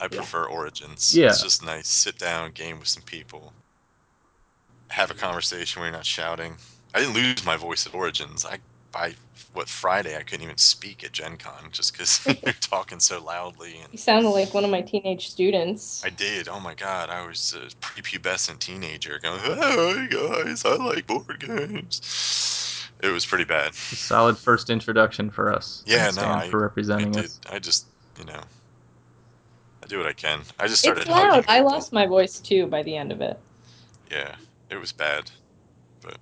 I prefer yeah. Origins. Yeah. It's just nice. Sit down, game with some people. Have a conversation where you're not shouting. I didn't lose my voice at Origins. I by what Friday I couldn't even speak at Gen Con just because you're talking so loudly. And you sounded like one of my teenage students. I did. Oh my god, I was a prepubescent teenager going, "Hey guys, I like board games." It was pretty bad. Solid first introduction for us. Yeah, no, I, for representing I, us. I just, you know, I do what I can. I just started. It's loud. I lost my voice too by the end of it. Yeah, it was bad, but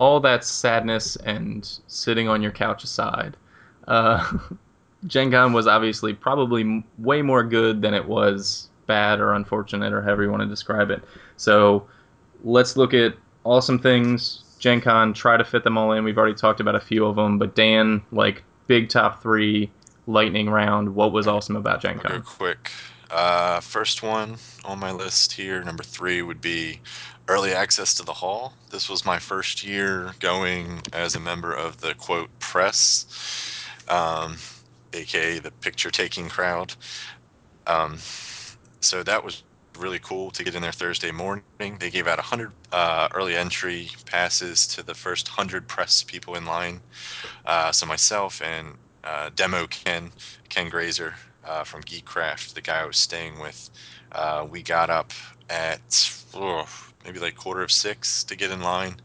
all that sadness and sitting on your couch aside, uh, Gen Con was obviously probably way more good than it was bad or unfortunate or however you want to describe it. So let's look at awesome things Gen Con, try to fit them all in. We've already talked about a few of them, but Dan, like, big top three, lightning round, what was awesome about Gen Con? I'll go quick. Uh, first one on my list here, number three, would be early access to the hall. This was my first year going as a member of the, quote, press, um, a k a the picture-taking crowd. Um, so that was really cool to get in there Thursday morning. They gave out one hundred uh, early entry passes to the first one hundred press people in line. Uh, so myself and uh, Demo Ken, Ken Grazer uh, from Geekcraft, the guy I was staying with, uh, we got up at oh, maybe like quarter of six to get in line.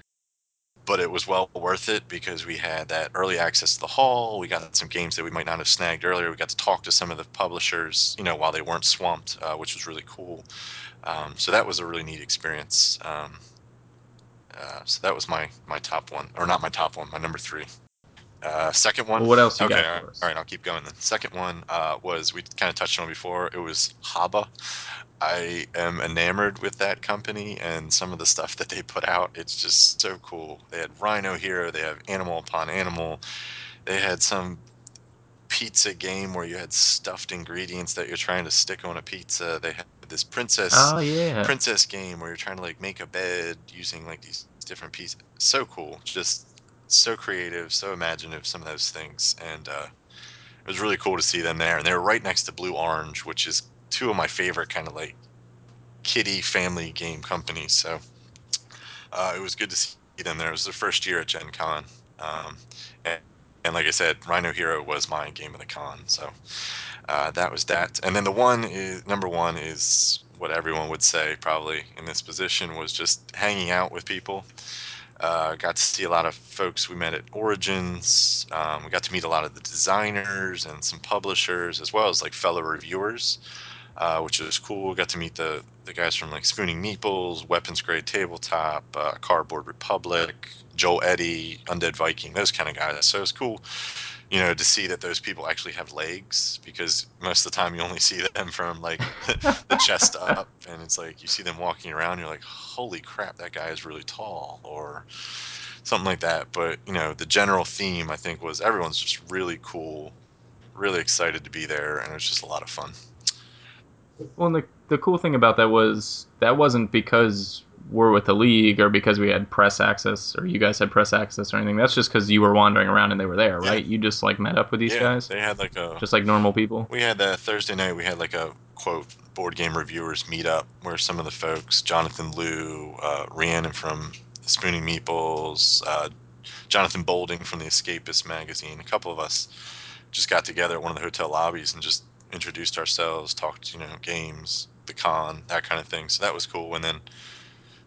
But it was well worth it because we had that early access to the hall. We got some games that we might not have snagged earlier. We got to talk to some of the publishers, you know, while they weren't swamped, uh, which was really cool. Um, so that was a really neat experience. Um, uh, so that was my, my top one, or not my top one, my number three. Uh, second one. Well, what else you okay, got for us? All right, I'll keep going then. Second one uh, was, we kind of touched on it before, it was Haba. I am enamored with that company and some of the stuff that they put out. It's just so cool. They had Rhino Hero. They have Animal Upon Animal. They had some pizza game where you had stuffed ingredients that you're trying to stick on a pizza. They had this princess oh, yeah. princess game where you're trying to, like, make a bed using, like, these different pieces. So cool. Just so creative, so imaginative, some of those things. And uh, it was really cool to see them there. And they were right next to Blue Orange, which is two of my favorite kind of, like, kiddie family game companies. So uh, it was good to see them there. It was their first year at Gen Con. Um, and, and like I said, Rhino Hero was my game of the con. So uh, that was that. And then the one is, number one is what everyone would say probably in this position, was just hanging out with people. Uh, got to see a lot of folks we met at Origins. Um, we got to meet a lot of the designers and some publishers, as well as, like, fellow reviewers. Uh, which was cool. Got to meet the, the guys from, like, Spooning Meeples, Weapons Grade Tabletop, uh, Cardboard Republic, Joel Eddy, Undead Viking, those kind of guys. So it was cool, you know, to see that those people actually have legs, because most of the time you only see them from, like, the chest up, and it's like you see them walking around, you're like, holy crap, that guy is really tall, or something like that. But, you know, the general theme, I think, was everyone's just really cool, really excited to be there, and it was just a lot of fun. Well, and the, the cool thing about that was that wasn't because we're with the league or because we had press access or you guys had press access or anything. That's just because you were wandering around and they were there, right? Yeah. You just, like, met up with these yeah, guys? They had, like, a... Just like normal people? We had that Thursday night. We had, like, a, quote, board game reviewers meetup where some of the folks, Jonathan Liu, uh, Rhiannon from Spooning Meeples, uh, Jonathan Bolding from The Escapist magazine, a couple of us just got together at one of the hotel lobbies and just introduced ourselves, talked, you know, games, the con, that kind of thing. So that was cool. And then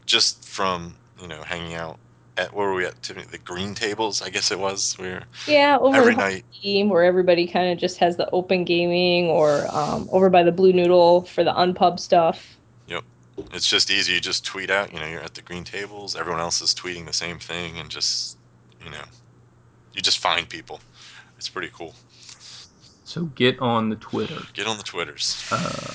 just from, you know, hanging out at, where were we at, Tiffany? The green tables, I guess it was. We were yeah, over every night game where everybody kind of just has the open gaming, or um, over by the Blue Noodle for the Unpub stuff. Yep, it's just easy. You just tweet out, you know, you're at the green tables. Everyone else is tweeting the same thing, and just, you know, you just find people. It's pretty cool. So get on the Twitter. Get on the Twitters. Uh,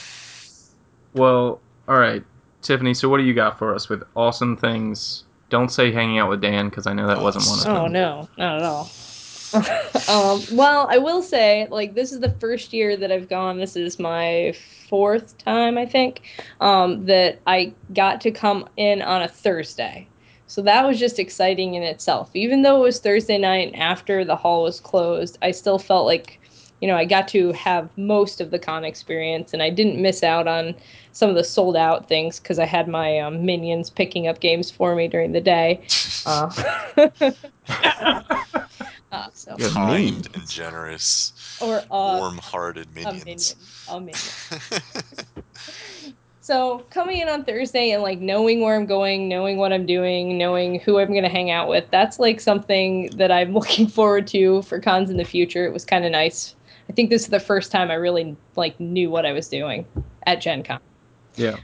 well, all right, Tiffany, so what do you got for us with awesome things? Don't say hanging out with Dan, because I know that wasn't one of them. Oh, no, not at all. um, well, I will say, like, this is the first year that I've gone. This is my fourth time, I think, um, that I got to come in on a Thursday. So that was just exciting in itself. Even though it was Thursday night after the hall was closed, I still felt like, you know, I got to have most of the con experience, and I didn't miss out on some of the sold out things because I had my um, minions picking up games for me during the day. Uh, uh, so. Kind and generous, or uh, warm-hearted minions. A minion. A minion. So coming in on Thursday and, like, knowing where I'm going, knowing what I'm doing, knowing who I'm going to hang out with, that's, like, something that I'm looking forward to for cons in the future. It was kind of nice. I think this is the first time I really, like, knew what I was doing at Gen Con. Yeah.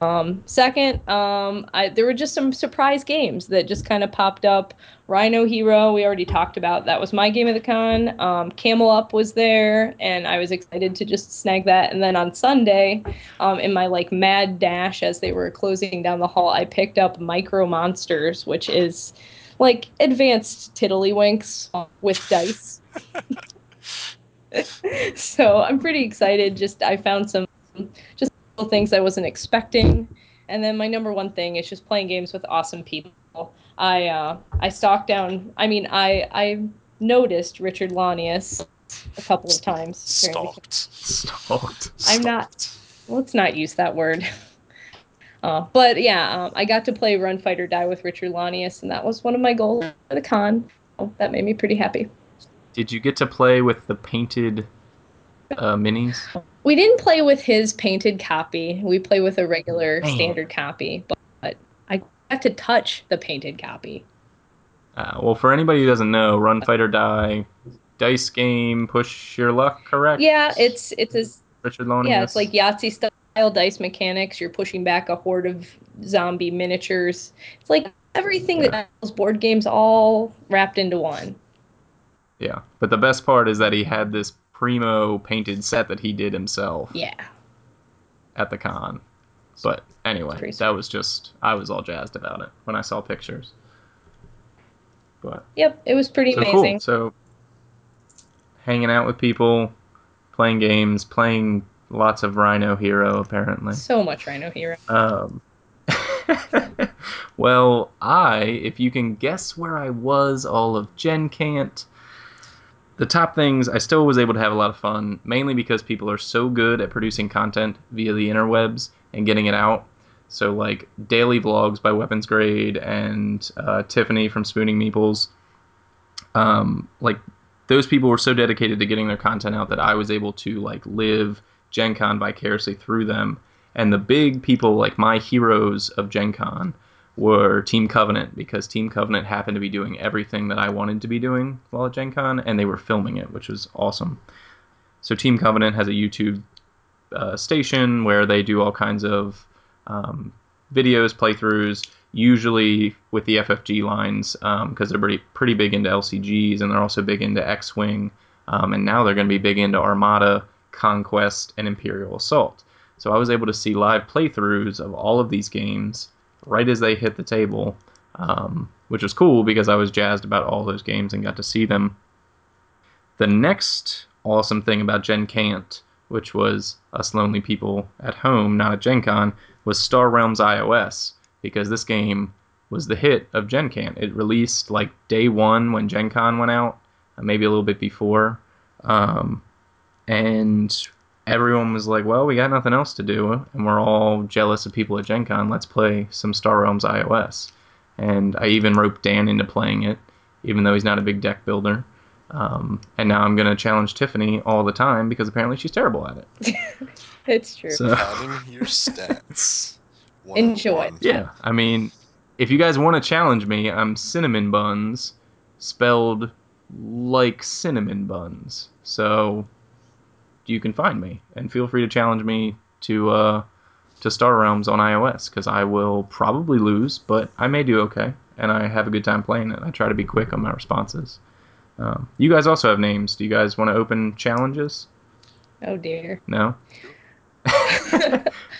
Um, second, um, I, there were just some surprise games that just kind of popped up. Rhino Hero, we already talked about. That was my game of the con. Um, Camel Up was there, and I was excited to just snag that. And then on Sunday, um, in my like mad dash as they were closing down the hall, I picked up Micro Monsters, which is like advanced tiddlywinks with dice. So I'm pretty excited. Just I found some just little things I wasn't expecting. And then my number one thing is just playing games with awesome people. I uh, I stalked down. I mean, I I noticed Richard Lanius a couple of times. Stalked. Stalked. I'm not. Let's not use that word. Uh, but yeah, um, I got to play Run Fight or Die with Richard Lanius, and that was one of my goals for the con. So that made me pretty happy. Did you get to play with the painted uh, minis? We didn't play with his painted copy. We play with a regular Dang. standard copy, but I got to touch the painted copy. Uh, well, for anybody who doesn't know, Run Fight or Die, dice game, push your luck, correct? Yeah, it's it's a, Richard Lanius. Yeah, it's like Yahtzee stuff. Dice mechanics, you're pushing back a horde of zombie miniatures. It's like everything yeah. that those board games all wrapped into one. Yeah, but the best part is that he had this primo painted set that he did himself. Yeah. At the con. But anyway, that was just, I was all jazzed about it when I saw pictures. But Yep, it was pretty so amazing. Cool. So hanging out with people, playing games, playing lots of Rhino Hero, apparently. So much Rhino Hero. Um, well, I, if you can guess where I was all of Gen Cant, the top things, I still was able to have a lot of fun, mainly because people are so good at producing content via the interwebs and getting it out. So, like, daily vlogs by Weapons Grade and uh, Tiffany from Spooning Meeples. Um, like, those people were so dedicated to getting their content out that I was able to, like, live Gen Con vicariously through them. And the big people, like my heroes of Gen Con, were Team Covenant, because Team Covenant happened to be doing everything that I wanted to be doing while at Gen Con, and they were filming it, which was awesome. So Team Covenant has a YouTube uh, station where they do all kinds of um, videos, playthroughs, usually with the F F G lines, um, because they're pretty, pretty big into L C Gs, and they're also big into X-Wing, um, and now they're going to be big into Armada, Conquest, and Imperial Assault. So I was able to see live playthroughs of all of these games right as they hit the table, um, which was cool because I was jazzed about all those games and got to see them. The next awesome thing about Gen Cant, which was us lonely people at home, not at Gen Con, was Star Realms iOS, because this game was the hit of Gen Cant. It released like day one when Gen Con went out, maybe a little bit before. Um, And everyone was like, well, we got nothing else to do, and we're all jealous of people at Gen Con. Let's play some Star Realms iOS. And I even roped Dan into playing it, even though he's not a big deck builder. Um, and now I'm going to challenge Tiffany all the time, because apparently she's terrible at it. It's true. So, counting your stats. One Enjoy. One. Yeah, I mean, if you guys want to challenge me, I'm Cinnamon Buns, spelled like cinnamon buns. So you can find me, and feel free to challenge me to uh, to Star Realms on iOS, because I will probably lose, but I may do okay, and I have a good time playing it. I try to be quick on my responses. Um, you guys also have names. Do you guys want to open challenges? Oh, dear. No?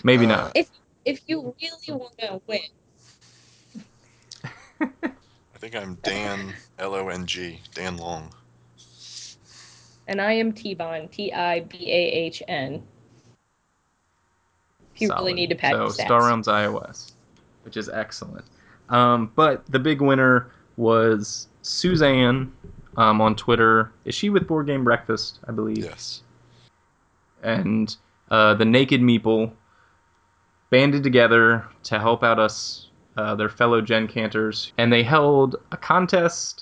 Maybe not. If if you really want to win. I think I'm Dan, L O N G, Dan Long. And I am T-Bahn, T I B A H N. If you Solid. really need to patch so, stats. Star Realms iOS, which is excellent. Um, but the big winner was Suzanne um, on Twitter. Is she with Board Game Breakfast, I believe? Yes. And uh, the Naked Meeple banded together to help out us, uh, their fellow Gen Canters. And they held a contest,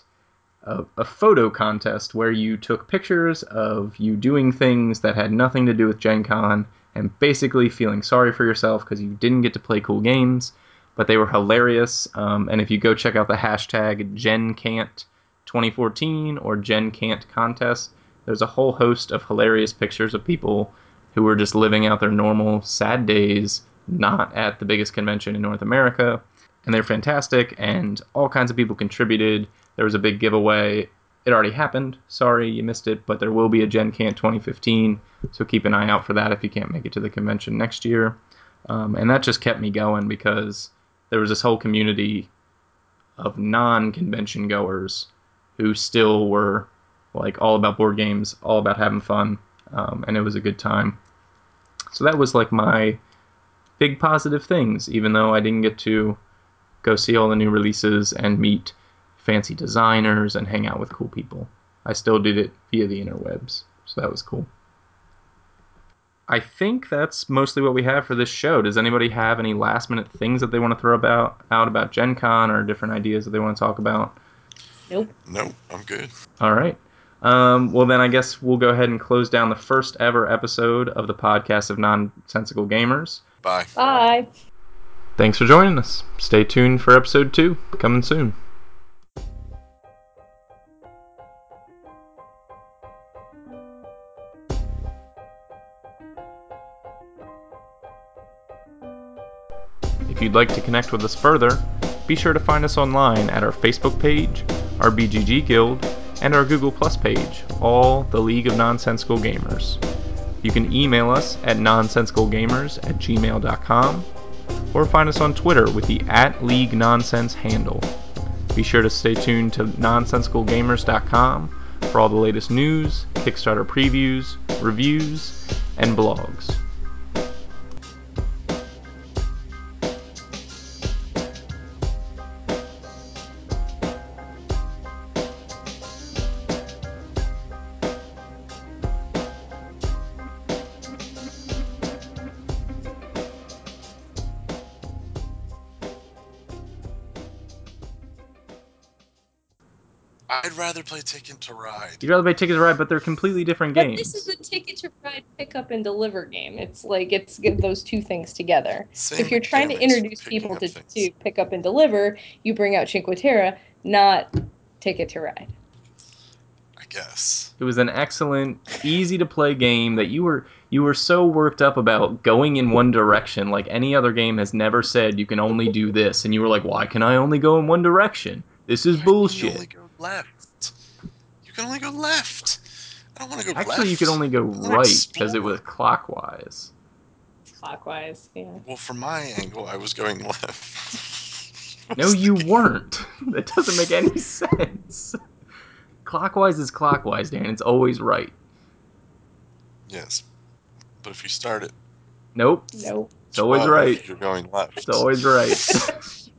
a photo contest, where you took pictures of you doing things that had nothing to do with Gen Con and basically feeling sorry for yourself because you didn't get to play cool games, but they were hilarious. Um, and if you go check out the hashtag Gen Cant twenty fourteen or Gen Cant Contest, there's a whole host of hilarious pictures of people who were just living out their normal sad days not at the biggest convention in North America, and they're fantastic, and all kinds of people contributed. There was a big giveaway. It already happened. Sorry you missed it, but there will be a Gen Con twenty fifteen, so keep an eye out for that if you can't make it to the convention next year. Um, and that just kept me going because there was this whole community of non-convention goers who still were like all about board games, all about having fun, um, and it was a good time. So that was like my big positive things, even though I didn't get to go see all the new releases and meet fancy designers and hang out with cool people. I still did it via the interwebs, so that was cool. I think that's mostly what we have for this show. Does anybody have any last-minute things that they want to throw about out about Gen Con or different ideas that they want to talk about? Nope. Nope, I'm good. All right. Um, well, then I guess we'll go ahead and close down the first ever episode of the podcast of Nonsensical Gamers. Bye. Bye. Thanks for joining us. Stay tuned for episode two, coming soon. If you'd like to connect with us further, be sure to find us online at our Facebook page, our B G G Guild, and our Google Plus page, all the League of Nonsensical Gamers. You can email us at nonsensicalgamers at gmail dot com or find us on Twitter with the at League Nonsense handle. Be sure to stay tuned to nonsensicalgamers dot com for all the latest news, Kickstarter previews, reviews, and blogs. I'd rather play Ticket to Ride. You'd rather play Ticket to Ride, but they're completely different but games. This is a Ticket to Ride pick up and deliver game. It's like it's get those two things together. Same if you're trying to introduce people to, to pick up and deliver, you bring out Cinque Terre, not Ticket to Ride. I guess it was an excellent, easy to play game that you were you were so worked up about going in one direction. Like any other game has never said you can only do this, and you were like, why can I only go in one direction? This is bullshit. Left. You can only go left. I don't want to go Actually, left. Actually, you can only go right because it was clockwise. Clockwise, yeah. Well, from my angle, I was going left. No, you weren't. That doesn't make any sense. Clockwise is clockwise, Dan. It's always right. Yes. But if you start it... Nope. Nope. It's always right. You're going left. It's always right.